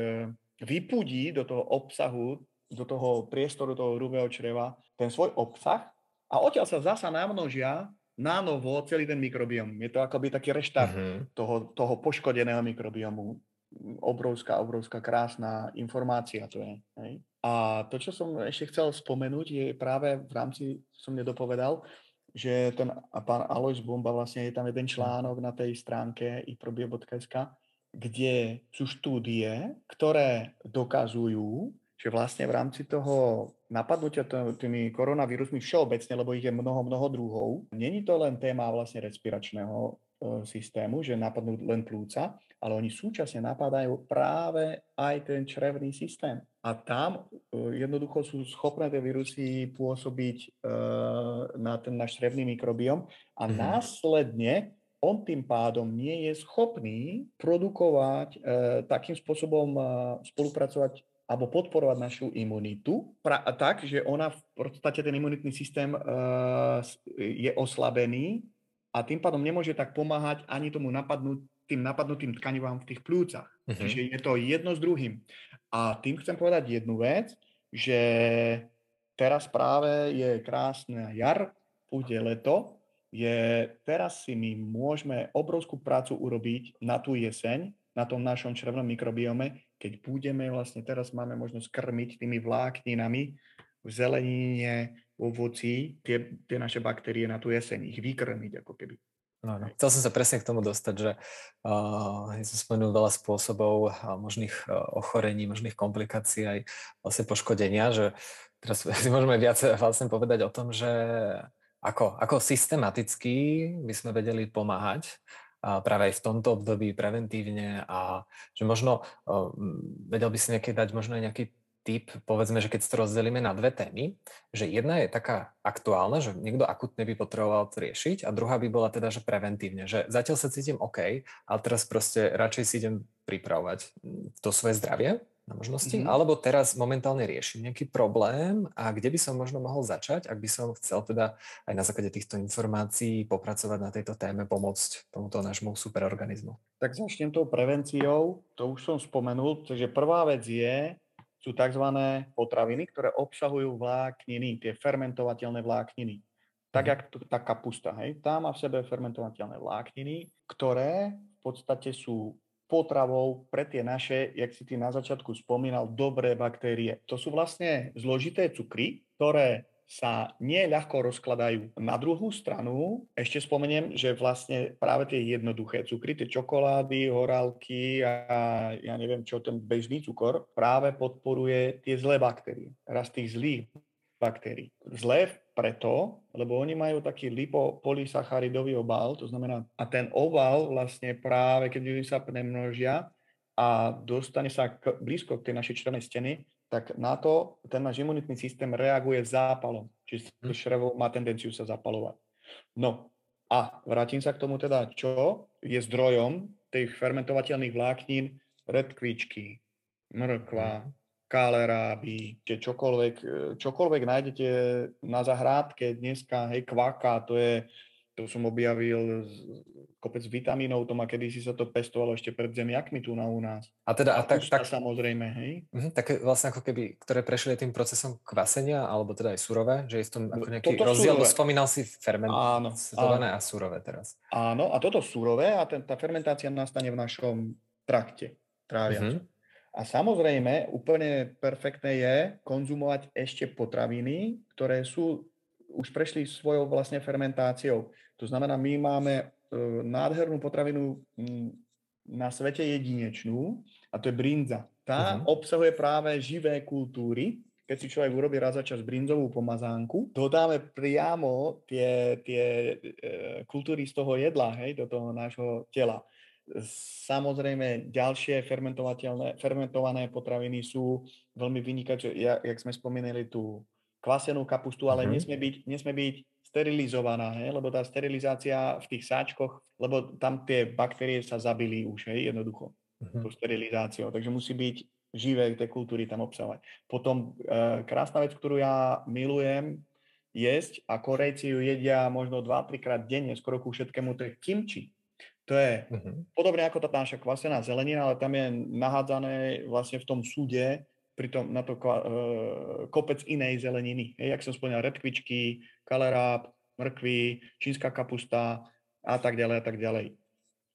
vypudí do toho obsahu, do toho priestoru, toho hrubého čreva ten svoj obsah a odtiaľ sa zasa namnožia na novo celý ten mikrobióm. Je to akoby taký reštart mm-hmm. toho, toho poškodeného mikrobiomu. Obrovská, obrovská krásna informácia to je. Hej? A to, čo som ešte chcel spomenúť, je práve v rámci, som nedopovedal, že ten pán Alojz Bomba, vlastne je tam jeden článok na tej stránke iProBio bodka es ká, kde sú štúdie, ktoré dokazujú, že vlastne v rámci toho napadnutia tými koronavírusmi všeobecne, lebo ich je mnoho, mnoho druhov, není to len téma vlastne respiračného systému, že napadnú len plúca, ale oni súčasne napadajú práve aj ten črevný systém. A tam jednoducho sú schopné tie vírusy pôsobiť e, na ten náš črevný mikrobióm a mm. následne on tým pádom nie je schopný produkovať e, takým spôsobom e, spolupracovať alebo podporovať našu imunitu pra, tak, že ona v podstate ten imunitný systém e, je oslabený a tým pádom nemôže tak pomáhať ani tomu napadnúť tým napadnutým tkanivám v tých plúcach. Uh-huh. Čiže je to jedno s druhým. A tým chcem povedať jednu vec, že teraz práve je krásna jar, bude leto, je, teraz si my môžeme obrovskú prácu urobiť na tú jeseň, na tom našom črevnom mikrobiome, keď budeme vlastne, teraz máme možnosť krmiť tými vlákninami v zelenine, ovoci, tie, tie naše baktérie na tú jeseň, ich vykrmiť ako keby. No, no. Chcel som sa presne k tomu dostať, že uh, som spomenul veľa spôsobov a možných uh, ochorení, možných komplikácií aj vlastne poškodenia, že teraz si môžeme viac vlastne povedať o tom, že ako, ako systematicky by sme vedeli pomáhať uh, práve aj v tomto období preventívne a že možno uh, vedel by si nejaký dať možno aj nejaký typ, povedzme, že keď to rozdelíme na dve témy, že jedna je taká aktuálna, že niekto akutne by potreboval to riešiť a druhá by bola teda, že preventívne, že zatiaľ sa cítim OK, ale teraz proste radšej si idem pripravovať to svoje zdravie, na možnosti, mm-hmm. alebo teraz momentálne riešim nejaký problém a kde by som možno mohol začať, ak by som chcel teda aj na základe týchto informácií popracovať na tejto téme, pomôcť tomuto nášmu superorganizmu. Tak začnem tou prevenciou, to už som spomenul, takže prvá vec je, sú tzv. Potraviny, ktoré obsahujú vlákniny, tie fermentovateľné vlákniny. Tak, jak to, tá kapusta, hej, tá má v sebe fermentovateľné vlákniny, ktoré v podstate sú potravou pre tie naše, jak si ty na začiatku spomínal, dobré baktérie. To sú vlastne zložité cukry, ktoré sa nieľahko rozkladajú. Na druhú stranu ešte spomeniem, že vlastne práve tie jednoduché cukry, tie čokolády, horálky a ja neviem čo, ten bežný cukor práve podporuje tie zlé baktérie. Raz tých zlých baktérií. Zlé preto, lebo oni majú taký lipopolysacharidový obal, to znamená, a ten obal vlastne práve, keď sa premnožia a dostane sa k, blízko k tej našej črevnej steny, tak na to ten náš imunitný systém reaguje zápalom, čiže črevo má tendenciu sa zapalovať. No a vrátim sa k tomu teda, čo je zdrojom tých fermentovateľných vláknín redkvičky, mrkva, kaleráby, čokoľvek, čokoľvek nájdete na zahrádke dneska, hej, kvaka, to je, to som objavil kopec vitamínov, to ma kedysi sa to pestovalo ešte pred zemiakmi tu na u nás. A teda, a tak, tak, samozrejme, hej. Uh-huh, také vlastne ako keby, ktoré prešli tým procesom kvasenia, alebo teda aj surové, že je v tom ako nejaký toto rozdiel, surové. Spomínal si fermentované a surové teraz. Áno, a toto surové a ten, tá fermentácia nastane v našom trakte tráviacom. Uh-huh. A samozrejme, úplne perfektné je konzumovať ešte potraviny, ktoré sú, už prešli svojou vlastne fermentáciou. To znamená, my máme e, nádhernú potravinu m, na svete jedinečnú, a to je brinza. Tá uh-huh. obsahuje práve živé kultúry. Keď si človek urobí raz za čas brinzovú pomazánku, dodáme priamo tie, tie e, kultúry z toho jedla, hej, do toho nášho tela. Samozrejme, ďalšie fermentovateľné, fermentované potraviny sú veľmi vynikajúce, jak sme spomínali tú kvasenú kapustu, ale mm-hmm. nesmie byť, nesmie byť sterilizovaná, he? Lebo tá sterilizácia v tých sáčkoch, lebo tam tie baktérie sa zabili už, he? Jednoducho, mm-hmm. tú sterilizáciou, takže musí byť živé tie kultúry tam obsahovať. Potom e, krásna vec, ktorú ja milujem jesť, a Korejci ju jedia možno dva tri krát denne, skoro ku všetkému, to je kimči. To je uh-huh. podobne ako tá naša kvasená zelenina, ale tam je nahádzané vlastne v tom súde pritom na to kva, e, kopec inej zeleniny. Hej, jak som spomínal, redkvičky, kaleráb, mrkvy, čínska kapusta a tak ďalej a tak ďalej.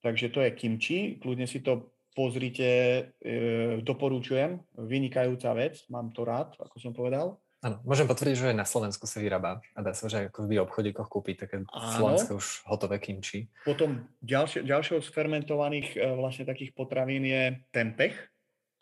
Takže to je kimči, kľudne si to pozrite, e, doporučujem, vynikajúca vec, mám to rád, ako som povedal. Áno, môžem potvrdiť, že aj na Slovensku sa vyrába a dá sa, že ako v obchodíkoch kúpiť také slovenské už hotové kimči. Potom ďalšie, ďalšou z fermentovaných e, vlastne takých potravín je tempeh,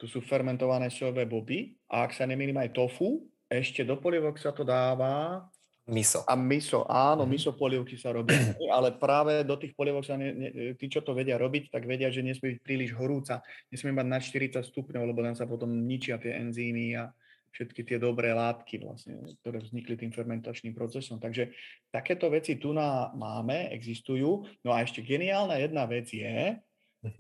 to sú fermentované sojové boby, a ak sa nemýlim aj tofu, ešte do polievok sa to dáva. Miso. A miso, áno, mm-hmm. miso polievky sa robí, ale práve do tých polievok sa, ne, ne, tí, čo to vedia robiť, tak vedia, že nesmie byť príliš horúca, nesmie mať na štyridsať stupňov, lebo tam sa potom ničia tie enzymy a všetky tie dobré látky, vlastne, ktoré vznikli tým fermentačným procesom. Takže takéto veci tu na máme, existujú. No a ešte geniálna jedna vec je,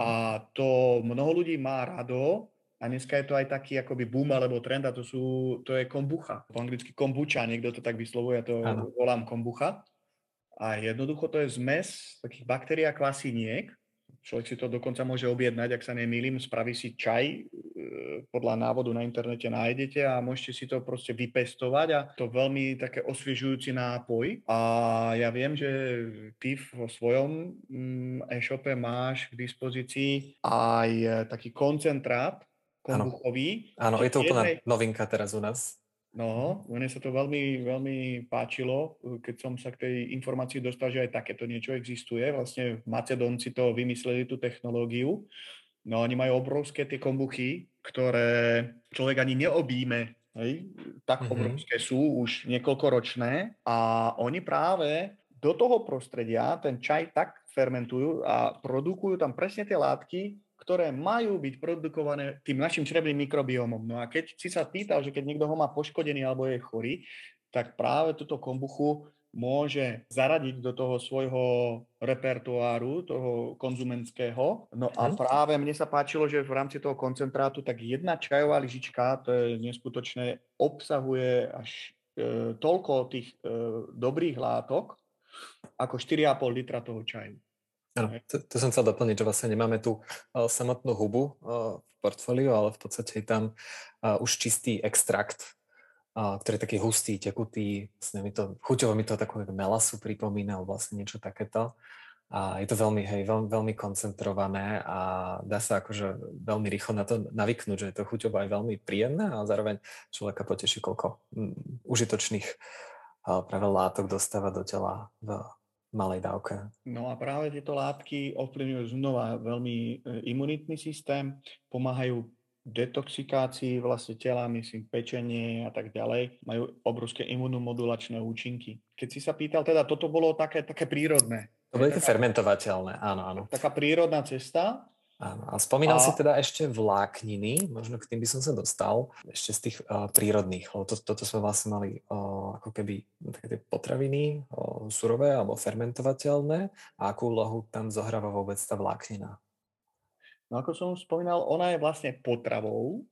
a to mnoho ľudí má rado, a dneska je to aj taký akoby boom alebo trend, a to, sú, to je kombucha. Po anglicky kombucha, niekto to tak vyslovuje, to ano. Volám kombucha. A jednoducho to je zmes takých baktérií a kvasiniek. Človek si to dokonca môže objednať, ak sa nemýlim, spraví si čaj, podľa návodu na internete nájdete, a môžete si to proste vypestovať, a to veľmi také osviežujúci nápoj. A ja viem, že ty vo svojom e-shope máš k dispozícii aj taký koncentrát kombuchový. Áno, áno, je to úplná jednej... novinka teraz u nás. No, mne sa to veľmi, veľmi páčilo, keď som sa k tej informácii dostal, že aj takéto niečo existuje. Vlastne Macedónci to vymysleli, tú technológiu. No, oni majú obrovské tie kombuchy, ktoré človek ani neobíme. Hej? Tak mm-hmm. obrovské sú, už niekoľkoročné. A oni práve do toho prostredia ten čaj tak fermentujú a produkujú tam presne tie látky, ktoré majú byť produkované tým našim črevným mikrobiómom. No a keď si sa pýtal, že keď niekto ho má poškodený alebo je chorý, tak práve túto kombuchu môže zaradiť do toho svojho repertoáru, toho konzumentského. No a práve mne sa páčilo, že v rámci toho koncentrátu tak jedna čajová lyžička, to je neskutočné, obsahuje až e, toľko tých e, dobrých látok, ako štyri a pol litra toho čaju. Áno, to, to som chcel doplniť, že vlastne nemáme tu uh, samotnú hubu uh, v portfóliu, ale v podstate je tam uh, už čistý extrakt, uh, ktorý je taký hustý, tekutý, vlastne mi to, chuťovo mi to takú melasu pripomína, vlastne niečo takéto. A je to veľmi, hej, veľmi, veľmi koncentrované a dá sa akože veľmi rýchlo na to navyknúť, že je to chuťovo aj veľmi príjemné a zároveň človeka poteší, koľko mm, užitočných uh, práve látok dostáva do tela v malej dávke. No a práve tieto látky ovplyvňujú znova veľmi imunitný systém, pomáhajú detoxikácii vlastne tela, myslím, pečenie a tak ďalej. Majú obrovské imunomodulačné účinky. Keď si sa pýtal, teda toto bolo také, také prírodné. To bolo také fermentovateľné, áno, áno. Taká prírodná cesta. Áno, a spomínal a... si teda ešte vlákniny, možno k tým by som sa dostal, ešte z tých uh, prírodných, lebo to, toto sme vlastne mali uh, ako keby také potraviny uh, surové alebo fermentovateľné a akú úlohu tam zohráva vôbec tá vláknina? No ako som spomínal, ona je vlastne potravou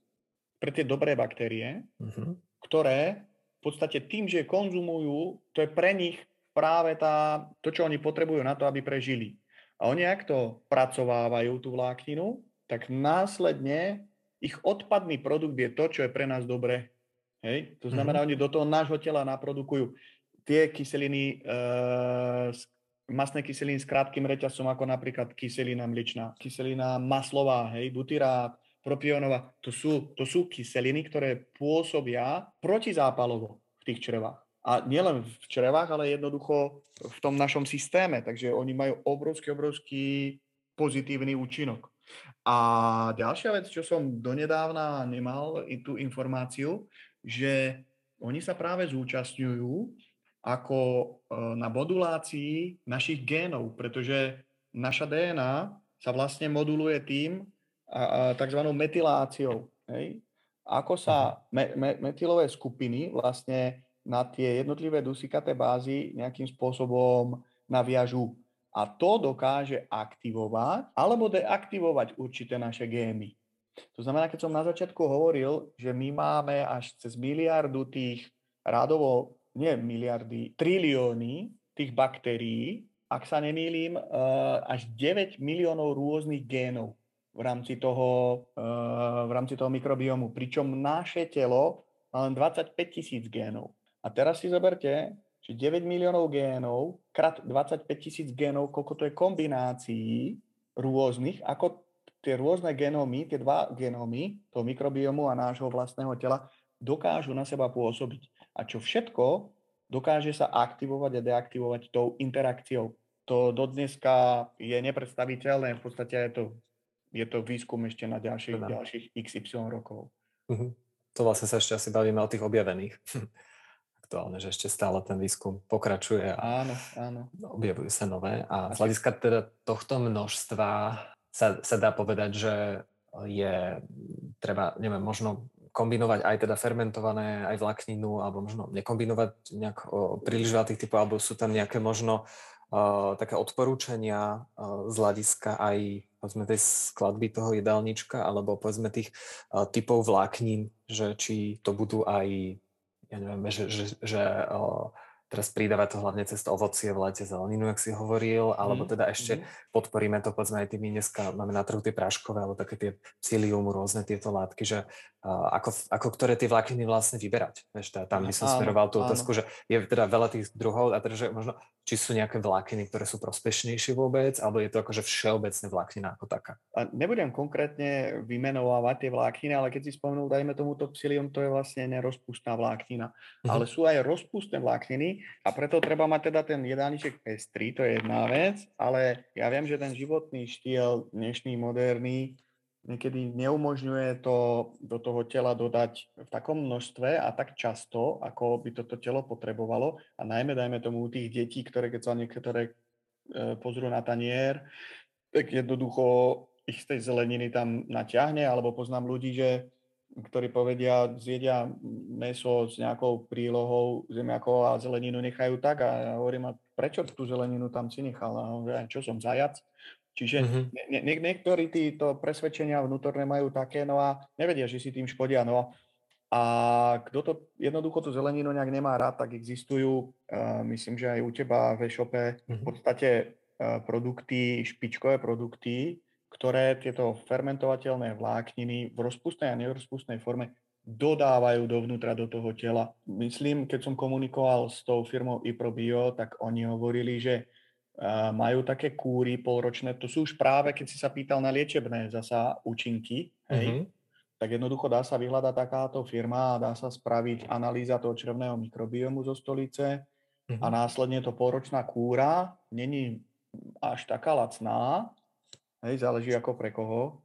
pre tie dobré baktérie, uh-huh. ktoré v podstate tým, že konzumujú, to je pre nich práve tá, to, čo oni potrebujú na to, aby prežili. A oni ak to pracovávajú tú vlákninu, tak následne ich odpadný produkt je to, čo je pre nás dobré. Hej? To znamená, mm-hmm. oni do toho nášho tela naprodukujú tie kyseliny, e, masné kyseliny s krátkym reťazcom, ako napríklad kyselina mliečna, kyselina maslová, hej, butyrát, propionová. To sú, to sú kyseliny, ktoré pôsobia protizápalovo v tých črevách. A nielen v črevách, ale jednoducho v tom našom systéme. Takže oni majú obrovský, obrovský pozitívny účinok. A ďalšia vec, čo som donedávna nemal i tú informáciu, že oni sa práve zúčastňujú ako na modulácii našich génov, pretože naša dé en á sa vlastne moduluje tým takzvanou metyláciou. Hej? Ako sa me- me- metylové skupiny vlastne na tie jednotlivé dusikaté bázy nejakým spôsobom naviažú. A to dokáže aktivovať alebo deaktivovať určité naše gémy. To znamená, keď som na začiatku hovoril, že my máme až cez miliardu tých rádovo, nie miliardy, trilióny tých baktérií, ak sa nemýlim, až deväť miliónov rôznych génov v rámci toho, v rámci toho mikrobiomu. Pričom naše telo má len dvadsaťpäť tisíc génov. A teraz si zoberte, že deväť miliónov génov krát dvadsaťpäť tisíc génov, koľko to je kombinácií rôznych, ako tie rôzne genómy, tie dva genómy, toho mikrobiomu a nášho vlastného tela, dokážu na seba pôsobiť. A čo všetko dokáže sa aktivovať a deaktivovať tou interakciou. To dodneska je nepredstaviteľné, v podstate je to, je to výskum ešte na ďalších, ďalších iks ypsilon rokov. Uh-huh. To vlastne sa ešte asi bavíme o tých objavených. Aktuálne, že ešte stále ten výskum pokračuje a áno, áno. objavujú sa nové. A z hľadiska teda tohto množstva sa, sa dá povedať, že je treba, neviem, možno kombinovať aj teda fermentované, aj vlákninu, alebo možno nekombinovať nejak o, príliš veľa tých typov, alebo sú tam nejaké možno o, také odporúčania o, z hľadiska aj povedzme tej skladby toho jedálnička, alebo povedzme tých o, typov vláknín, že či to budú aj ja neviem, že, že, že o, teraz pridáva to hlavne cez ovocie v lete, zeleninu, jak si hovoril, alebo teda ešte mm. podporíme to, povedzme, aj tými dneska máme na trhu tie práškové, alebo také tie psyllium, rôzne tieto látky, že o, ako, ako ktoré tie vlákniny vlastne vyberať. Vieš, teda, tam by som áno, smeroval tú áno. otázku, že je teda veľa tých druhov, a teda, že možno, či sú nejaké vlákniny, ktoré sú prospešnejšie vôbec, alebo je to akože všeobecne vláknina ako taká. A nebudem konkrétne vymenovávať tie vlákniny, ale keď si spomenul, dajme tomuto psyllium, to je vlastne nerozpustná vláknina. Mhm. Ale sú aj rozpustné vlákniny a preto treba mať teda ten jedálniček pestrý, to je jedna vec, ale ja viem, že ten životný štýl dnešný moderný niekedy neumožňuje to do toho tela dodať v takom množstve a tak často, ako by toto telo potrebovalo. A najmä, dajme tomu, tých detí, ktoré keď sa niektoré pozrú na tanier, tak jednoducho ich z tej zeleniny tam natiahne, alebo poznám ľudí, že ktorí povedia, zjedia mäso s nejakou prílohou zemiakov a zeleninu nechajú tak. A ja hovorím, a prečo tú zeleninu tam si nechal? A hovorím, čo som, zajac? Čiže mm-hmm. nie, nie, niektorí títo presvedčenia vnútorné majú také, no a nevedia, že si tým škodia. No a kto to jednoducho tú zeleninu nejak nemá rád, tak existujú, uh, myslím, že aj u teba v e-shope v podstate uh, produkty, špičkové produkty, ktoré tieto fermentovateľné vlákniny v rozpustnej a nerozpustnej forme dodávajú dovnútra do toho tela. Myslím, keď som komunikoval s tou firmou iProBio, tak oni hovorili, že majú také kúry polročné, to sú už práve, keď si sa pýtal na liečebné zasa účinky, hej, mm-hmm. tak jednoducho dá sa vyhľadať takáto firma a dá sa spraviť analýza toho črevného mikrobiomu zo stolice mm-hmm. a následne to polročná kúra není až taká lacná, hej, záleží ako pre koho,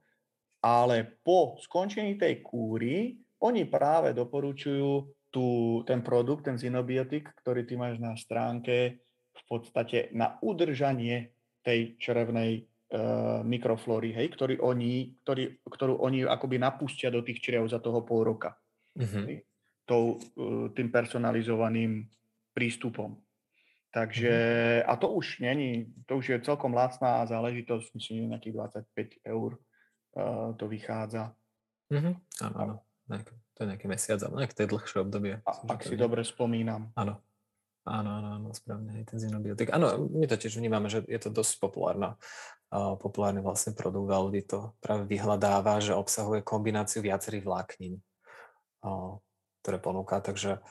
ale po skončení tej kúry oni práve doporučujú tú, ten produkt, ten Zinobiotic, ktorý ty máš na stránke, v podstate na udržanie tej črevnej e, mikroflóry, hej, ktorý oni, ktorý, ktorú oni akoby napustia do tých čriev za toho pol roka. Mm-hmm. Tou, tým personalizovaným prístupom. Takže, mm-hmm. a to už není, to už je celkom lacná záležitosť, myslím, nejakých dvadsaťpäť eur e, to vychádza. Mm-hmm. Áno, áno. To je nejaký mesiac, alebo nejak to je dlhšie obdobie. A, myslím, ak si je... dobre spomínam. Áno. Áno, áno, áno, správne, aj ten Zinobiotic. Áno, my to tiež vnímame, že je to dosť populárna, uh, populárny vlastne produkt, a ľudí to práve vyhľadáva, že obsahuje kombináciu viacerých vláknin, uh, ktoré ponúka, takže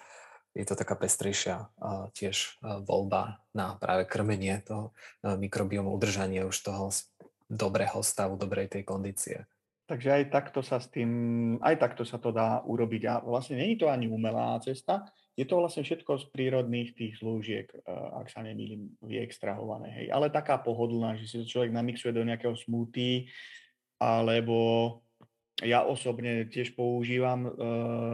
je to taká pestrejšia uh, tiež uh, voľba na práve krmenie toho uh, mikrobiomu, udržanie už toho dobrého stavu, dobrej tej kondície. Takže aj takto sa s tým, aj takto sa to dá urobiť a vlastne nie je to ani umelá cesta, je to vlastne všetko z prírodných tých zlúžiek, ak sa nemýlim, vyextrahované. Hej. Ale taká pohodlná, že si to človek namixuje do nejakého smoothie, alebo ja osobne tiež používam uh,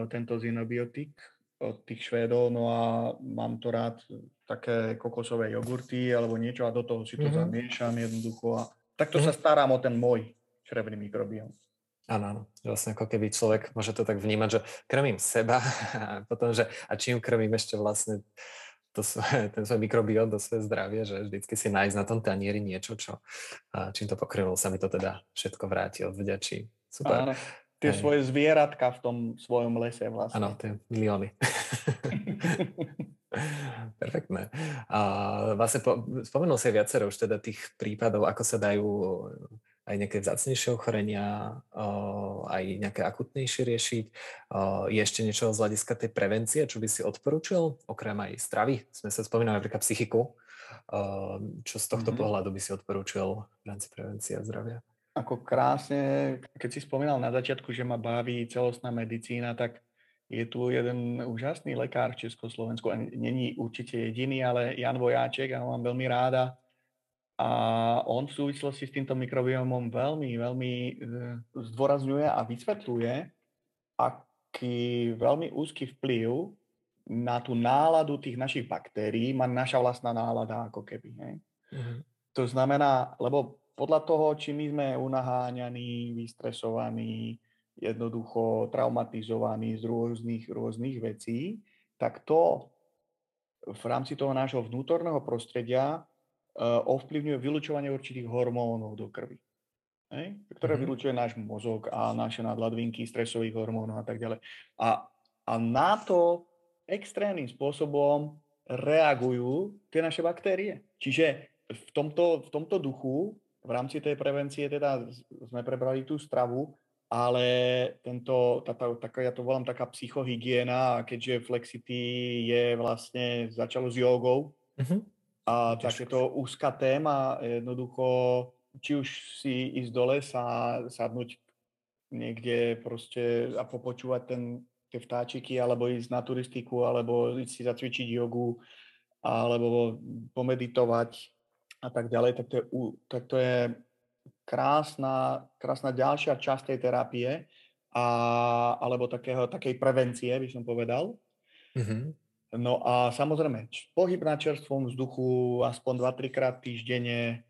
tento Zinobiotic od tých Švédov, no a mám to rád také kokosové jogurty alebo niečo a do toho si to mm-hmm. zamiešam jednoducho. A takto mm-hmm. sa starám o ten môj črevný mikrobióm. Áno, áno. Vlastne ako keby človek môže to tak vnímať, že krmím seba a potom, že a čím krmím ešte vlastne to svoje, ten svoj mikrobióm, to svoje zdravie, že vždycky si nájsť na tom tanieri niečo, čo a čím to pokrývalo, sa mi to teda všetko vráti, odvďačí. Super. Áno, tie Aj. svoje zvieratka v tom svojom lese vlastne. Áno, tie milióny. Perfektné. A vlastne po, spomenul si viacero už teda tých prípadov, ako sa dajú aj nejaké vzácnejšie ochorenia, aj nejaké akutnejšie riešiť. Je ešte niečo z hľadiska tej prevencie, čo by si odporúčil? Okrem aj stravy, sme sa spomínali napríklad psychiku. Čo z tohto mm-hmm. pohľadu by si odporúčil v rámci prevencie a zdravia? Ako krásne, keď si spomínal na začiatku, že ma baví celostná medicína, tak je tu jeden úžasný lekár v Československu. Není určite jediný, ale Jan Vojáček, ja ho mám veľmi ráda. A on v súvislosti s týmto mikrobiomom veľmi, veľmi zdôrazňuje a vysvetľuje, aký veľmi úzky vplyv na tú náladu tých našich baktérií má naša vlastná nálada, ako keby. Ne? Mm-hmm. To znamená, lebo podľa toho, či my sme unaháňaní, vystresovaní, jednoducho traumatizovaní z rôznych, rôznych vecí, tak to v rámci toho nášho vnútorného prostredia ovplyvňuje vylučovanie určitých hormónov do krvi, hej? Ktoré mm-hmm. vylučuje náš mozog a naše nadladvinky, stresových hormónov a tak ďalej. A, a na to extrémnym spôsobom reagujú tie naše baktérie. Čiže v tomto, v tomto duchu, v rámci tej prevencie, teda sme prebrali tú stravu, ale tento, tá, tá, tá, ja to volám taká psychohygiena, keďže Flexity je vlastne, začalo s jogou, mm-hmm. A takéto úzka téma, jednoducho, či už si ísť dole sa sadnúť niekde proste a popočúvať ten, tie vtáčiky, alebo ísť na turistiku, alebo ísť si zacvičiť jogu, alebo pomeditovať a tak ďalej, tak to je, tak to je krásna, krásna ďalšia časť tej terapie, a, alebo takého, takej prevencie, by som povedal. Mm-hmm. No a samozrejme, pohyb na čerstvom vzduchu aspoň dva tri krát týždenne,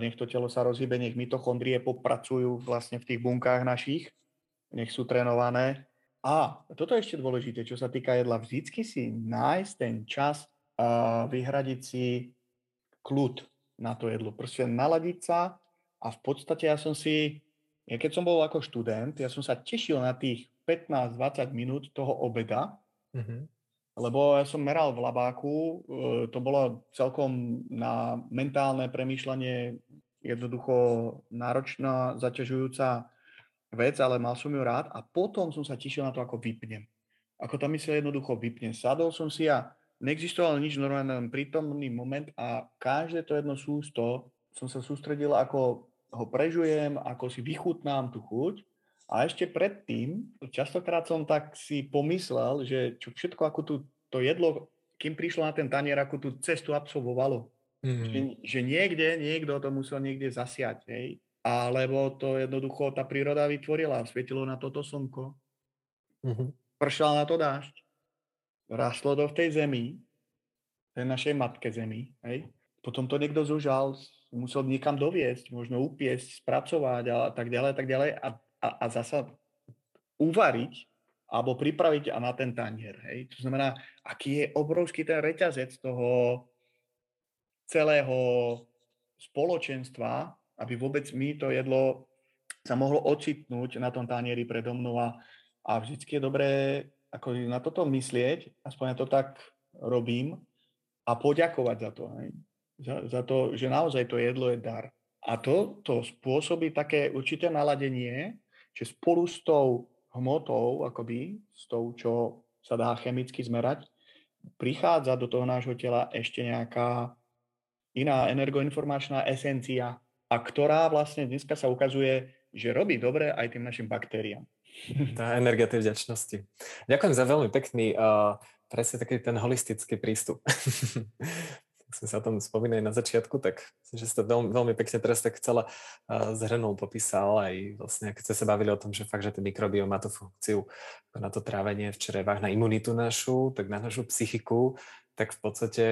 nech to telo sa rozhybe, nech mitochondrie popracujú vlastne v tých bunkách našich, nech sú trénované. A toto je ešte dôležité, čo sa týka jedla, vždycky si nájsť ten čas uh, vyhradiť si kľud na to jedlo. Proste naladiť sa a v podstate ja som si, ja keď som bol ako študent, ja som sa tešil na tých pätnásť dvadsať minút toho obeda, mm-hmm. lebo ja som meral v labáku, uh, to bolo celkom na mentálne premýšľanie jednoducho náročná, zaťažujúca vec, ale mal som ju rád a potom som sa tešil na to, ako vypnem. Ako tá myseľ jednoducho vypne. Sadol som si a neexistoval nič normálne, len prítomný moment a každé to jedno sústo som sa sústredil, ako ho prežujem, ako si vychutnám tú chuť a ešte predtým častokrát som tak si pomyslel, že čo všetko, ako tu, to jedlo, kým prišlo na ten tanier, ako tú cestu absolvovalo. Mm. Že, že niekde, niekto to musel niekde zasiať, hej. Alebo to jednoducho tá príroda vytvorila. Svietilo na toto slnko. Uh-huh. Pršal na to dážď. Rastlo to v tej zemi, tej našej matke zemi. Hej. Potom to niekto zožal, musel niekam doviesť, možno upiesť, spracovať a tak ďalej, tak ďalej. A, a, a zasa uvariť alebo pripraviť a na ten tanier. Hej. To znamená, aký je obrovský ten reťazec toho celého spoločenstva, aby vôbec mi to jedlo sa mohlo ocitnúť na tom tanieri predo mnou a, a vždycky je dobré ako na toto myslieť, aspoň ja to tak robím a poďakovať za to, hej? Za, za to, že naozaj to jedlo je dar. A to, to spôsobí také určité naladenie, že spolu s tou hmotou, akoby, s tou, čo sa dá chemicky zmerať, prichádza do toho nášho tela ešte nejaká iná energoinformačná esencia, a ktorá vlastne dneska sa ukazuje, že robí dobre aj tým našim baktériám. Tá energia tej vďačnosti. Ďakujem za veľmi pekný, uh, presne taký ten holistický prístup. Tak sme sa o tom spomínali na začiatku, tak myslím, že ste veľmi, veľmi pekne teraz tak celá uh, zhrnul, popísal aj vlastne, keď ste sa bavili o tom, že fakt, že ten mikrobióm má tú funkciu na to trávenie v črevách, na imunitu našu, tak na našu psychiku, tak v podstate,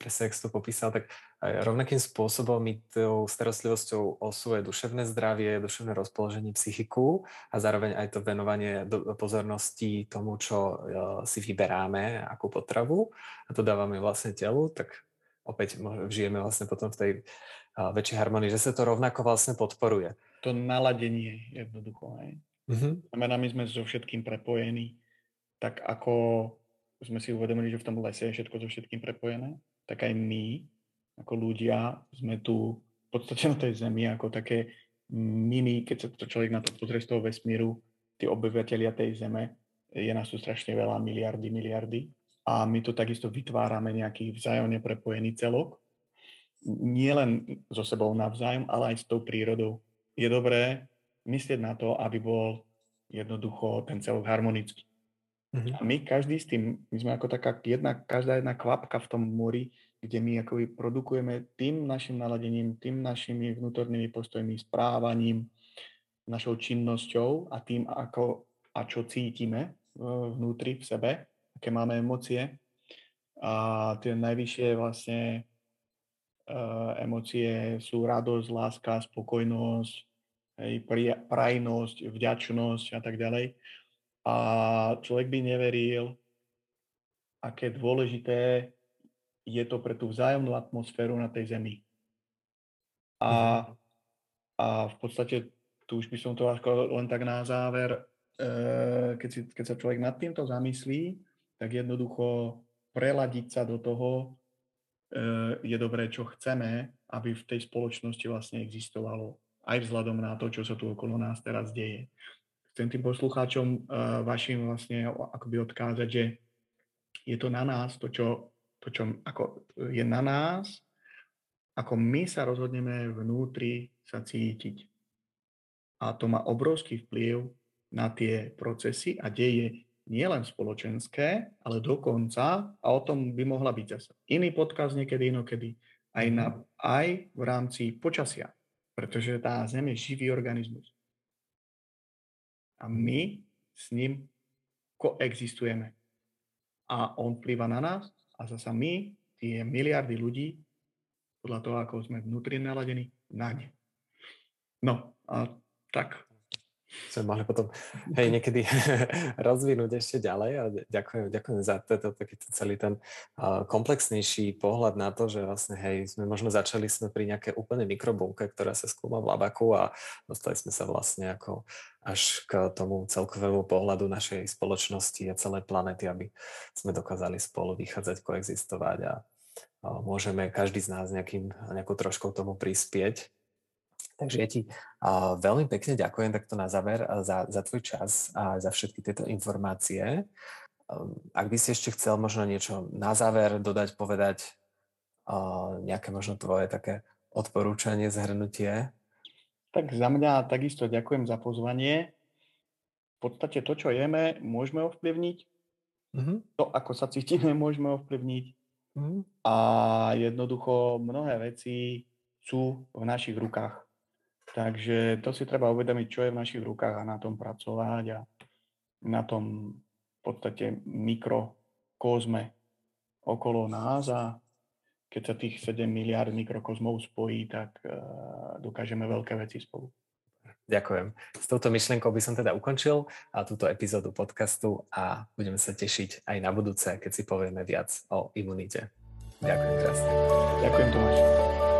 presne jak si to popísal, tak rovnakým spôsobom my tou starostlivosťou osúje duševné zdravie, duševné rozpoloženie psychiku a zároveň aj to venovanie pozornosti tomu, čo si vyberáme ako potravu a to dávame vlastne telu, tak opäť žijeme vlastne potom v tej väčšej harmonii, že sa to rovnako vlastne podporuje. To naladenie jednoducho, hej. Mm-hmm. Znamená, my sme so všetkým prepojení, tak ako sme si uvedomili, že v tom lese je všetko so všetkým prepojené, tak aj my, ako ľudia, sme tu v podstate na tej zemi ako také mini, keď sa to človek na to pozrie z toho vesmíru, tí obyvateľia tej zeme, je nás tu strašne veľa, miliardy, miliardy. A my to takisto vytvárame nejaký vzájomne prepojený celok. Nie len so sebou navzájom, ale aj s tou prírodou. Je dobré myslieť na to, aby bol jednoducho ten celok harmonický. A my každý s tým, my sme ako taká jedna, každá jedna kvapka v tom mori, kde my akoby produkujeme tým našim naladením, tým našimi vnútornými postojmi, správaním, našou činnosťou a tým, ako a čo cítime vnútri v sebe, aké máme emócie. A tie najvyššie vlastne emócie sú radosť, láska, spokojnosť, prajnosť, vďačnosť a tak ďalej. A človek by neveril, aké dôležité je to pre tú vzájomnú atmosféru na tej zemi. A, a v podstate, tu už by som to len tak na záver, keď, si, keď sa človek nad týmto zamyslí, tak jednoducho preladiť sa do toho je dobré, čo chceme, aby v tej spoločnosti vlastne existovalo. Aj vzhľadom na to, čo sa tu okolo nás teraz deje. Chcem tým poslucháčom uh, vašim vlastne akoby odkázať, že je to na nás, to čo, to, čo ako je na nás, ako my sa rozhodneme vnútri sa cítiť. A to má obrovský vplyv na tie procesy a deje nielen spoločenské, ale dokonca, a o tom by mohla byť zase iný podcast niekedy inokedy, aj, na, aj v rámci počasia, pretože tá Zem je živý organizmus. A my s ním koexistujeme. A on vplýva na nás a zasa my, tie miliardy ľudí, podľa toho, ako sme vnútri naladení, na ne. No, a tak. sme mali potom hej, niekedy rozvinúť ešte ďalej a ďakujem, ďakujem za toto, takýto celý ten uh, komplexnejší pohľad na to, že vlastne hej, sme možno začali sme pri nejaké úplne mikrobunke, ktorá sa skúma v labaku a dostali sme sa vlastne ako až k tomu celkovému pohľadu našej spoločnosti a celej planety, aby sme dokázali spolu vychádzať, koexistovať a uh, môžeme každý z nás nejakým, nejakou troškou tomu prispieť. Takže ja ti uh, veľmi pekne ďakujem takto na záver uh, za, za tvoj čas a za všetky tieto informácie. Um, ak by si ešte chcel možno niečo na záver dodať, povedať, uh, nejaké možno tvoje také odporúčanie, zhrnutie. Tak za mňa takisto ďakujem za pozvanie. V podstate to, čo jeme, môžeme ovplyvniť. Mm-hmm. To, ako sa cítime, môžeme ovplyvniť. Mm-hmm. A jednoducho mnohé veci sú v našich rukách. Takže to si treba uvedomiť, čo je v našich rukách a na tom pracovať a na tom v podstate mikrokozme okolo nás a keď sa tých sedem miliárd mikrokozmov spojí, tak dokážeme veľké veci spolu. Ďakujem. S touto myšlienkou by som teda ukončil túto epizódu podcastu a budeme sa tešiť aj na budúce, keď si povieme viac o imunite. Ďakujem krásne. Ďakujem Tomáš.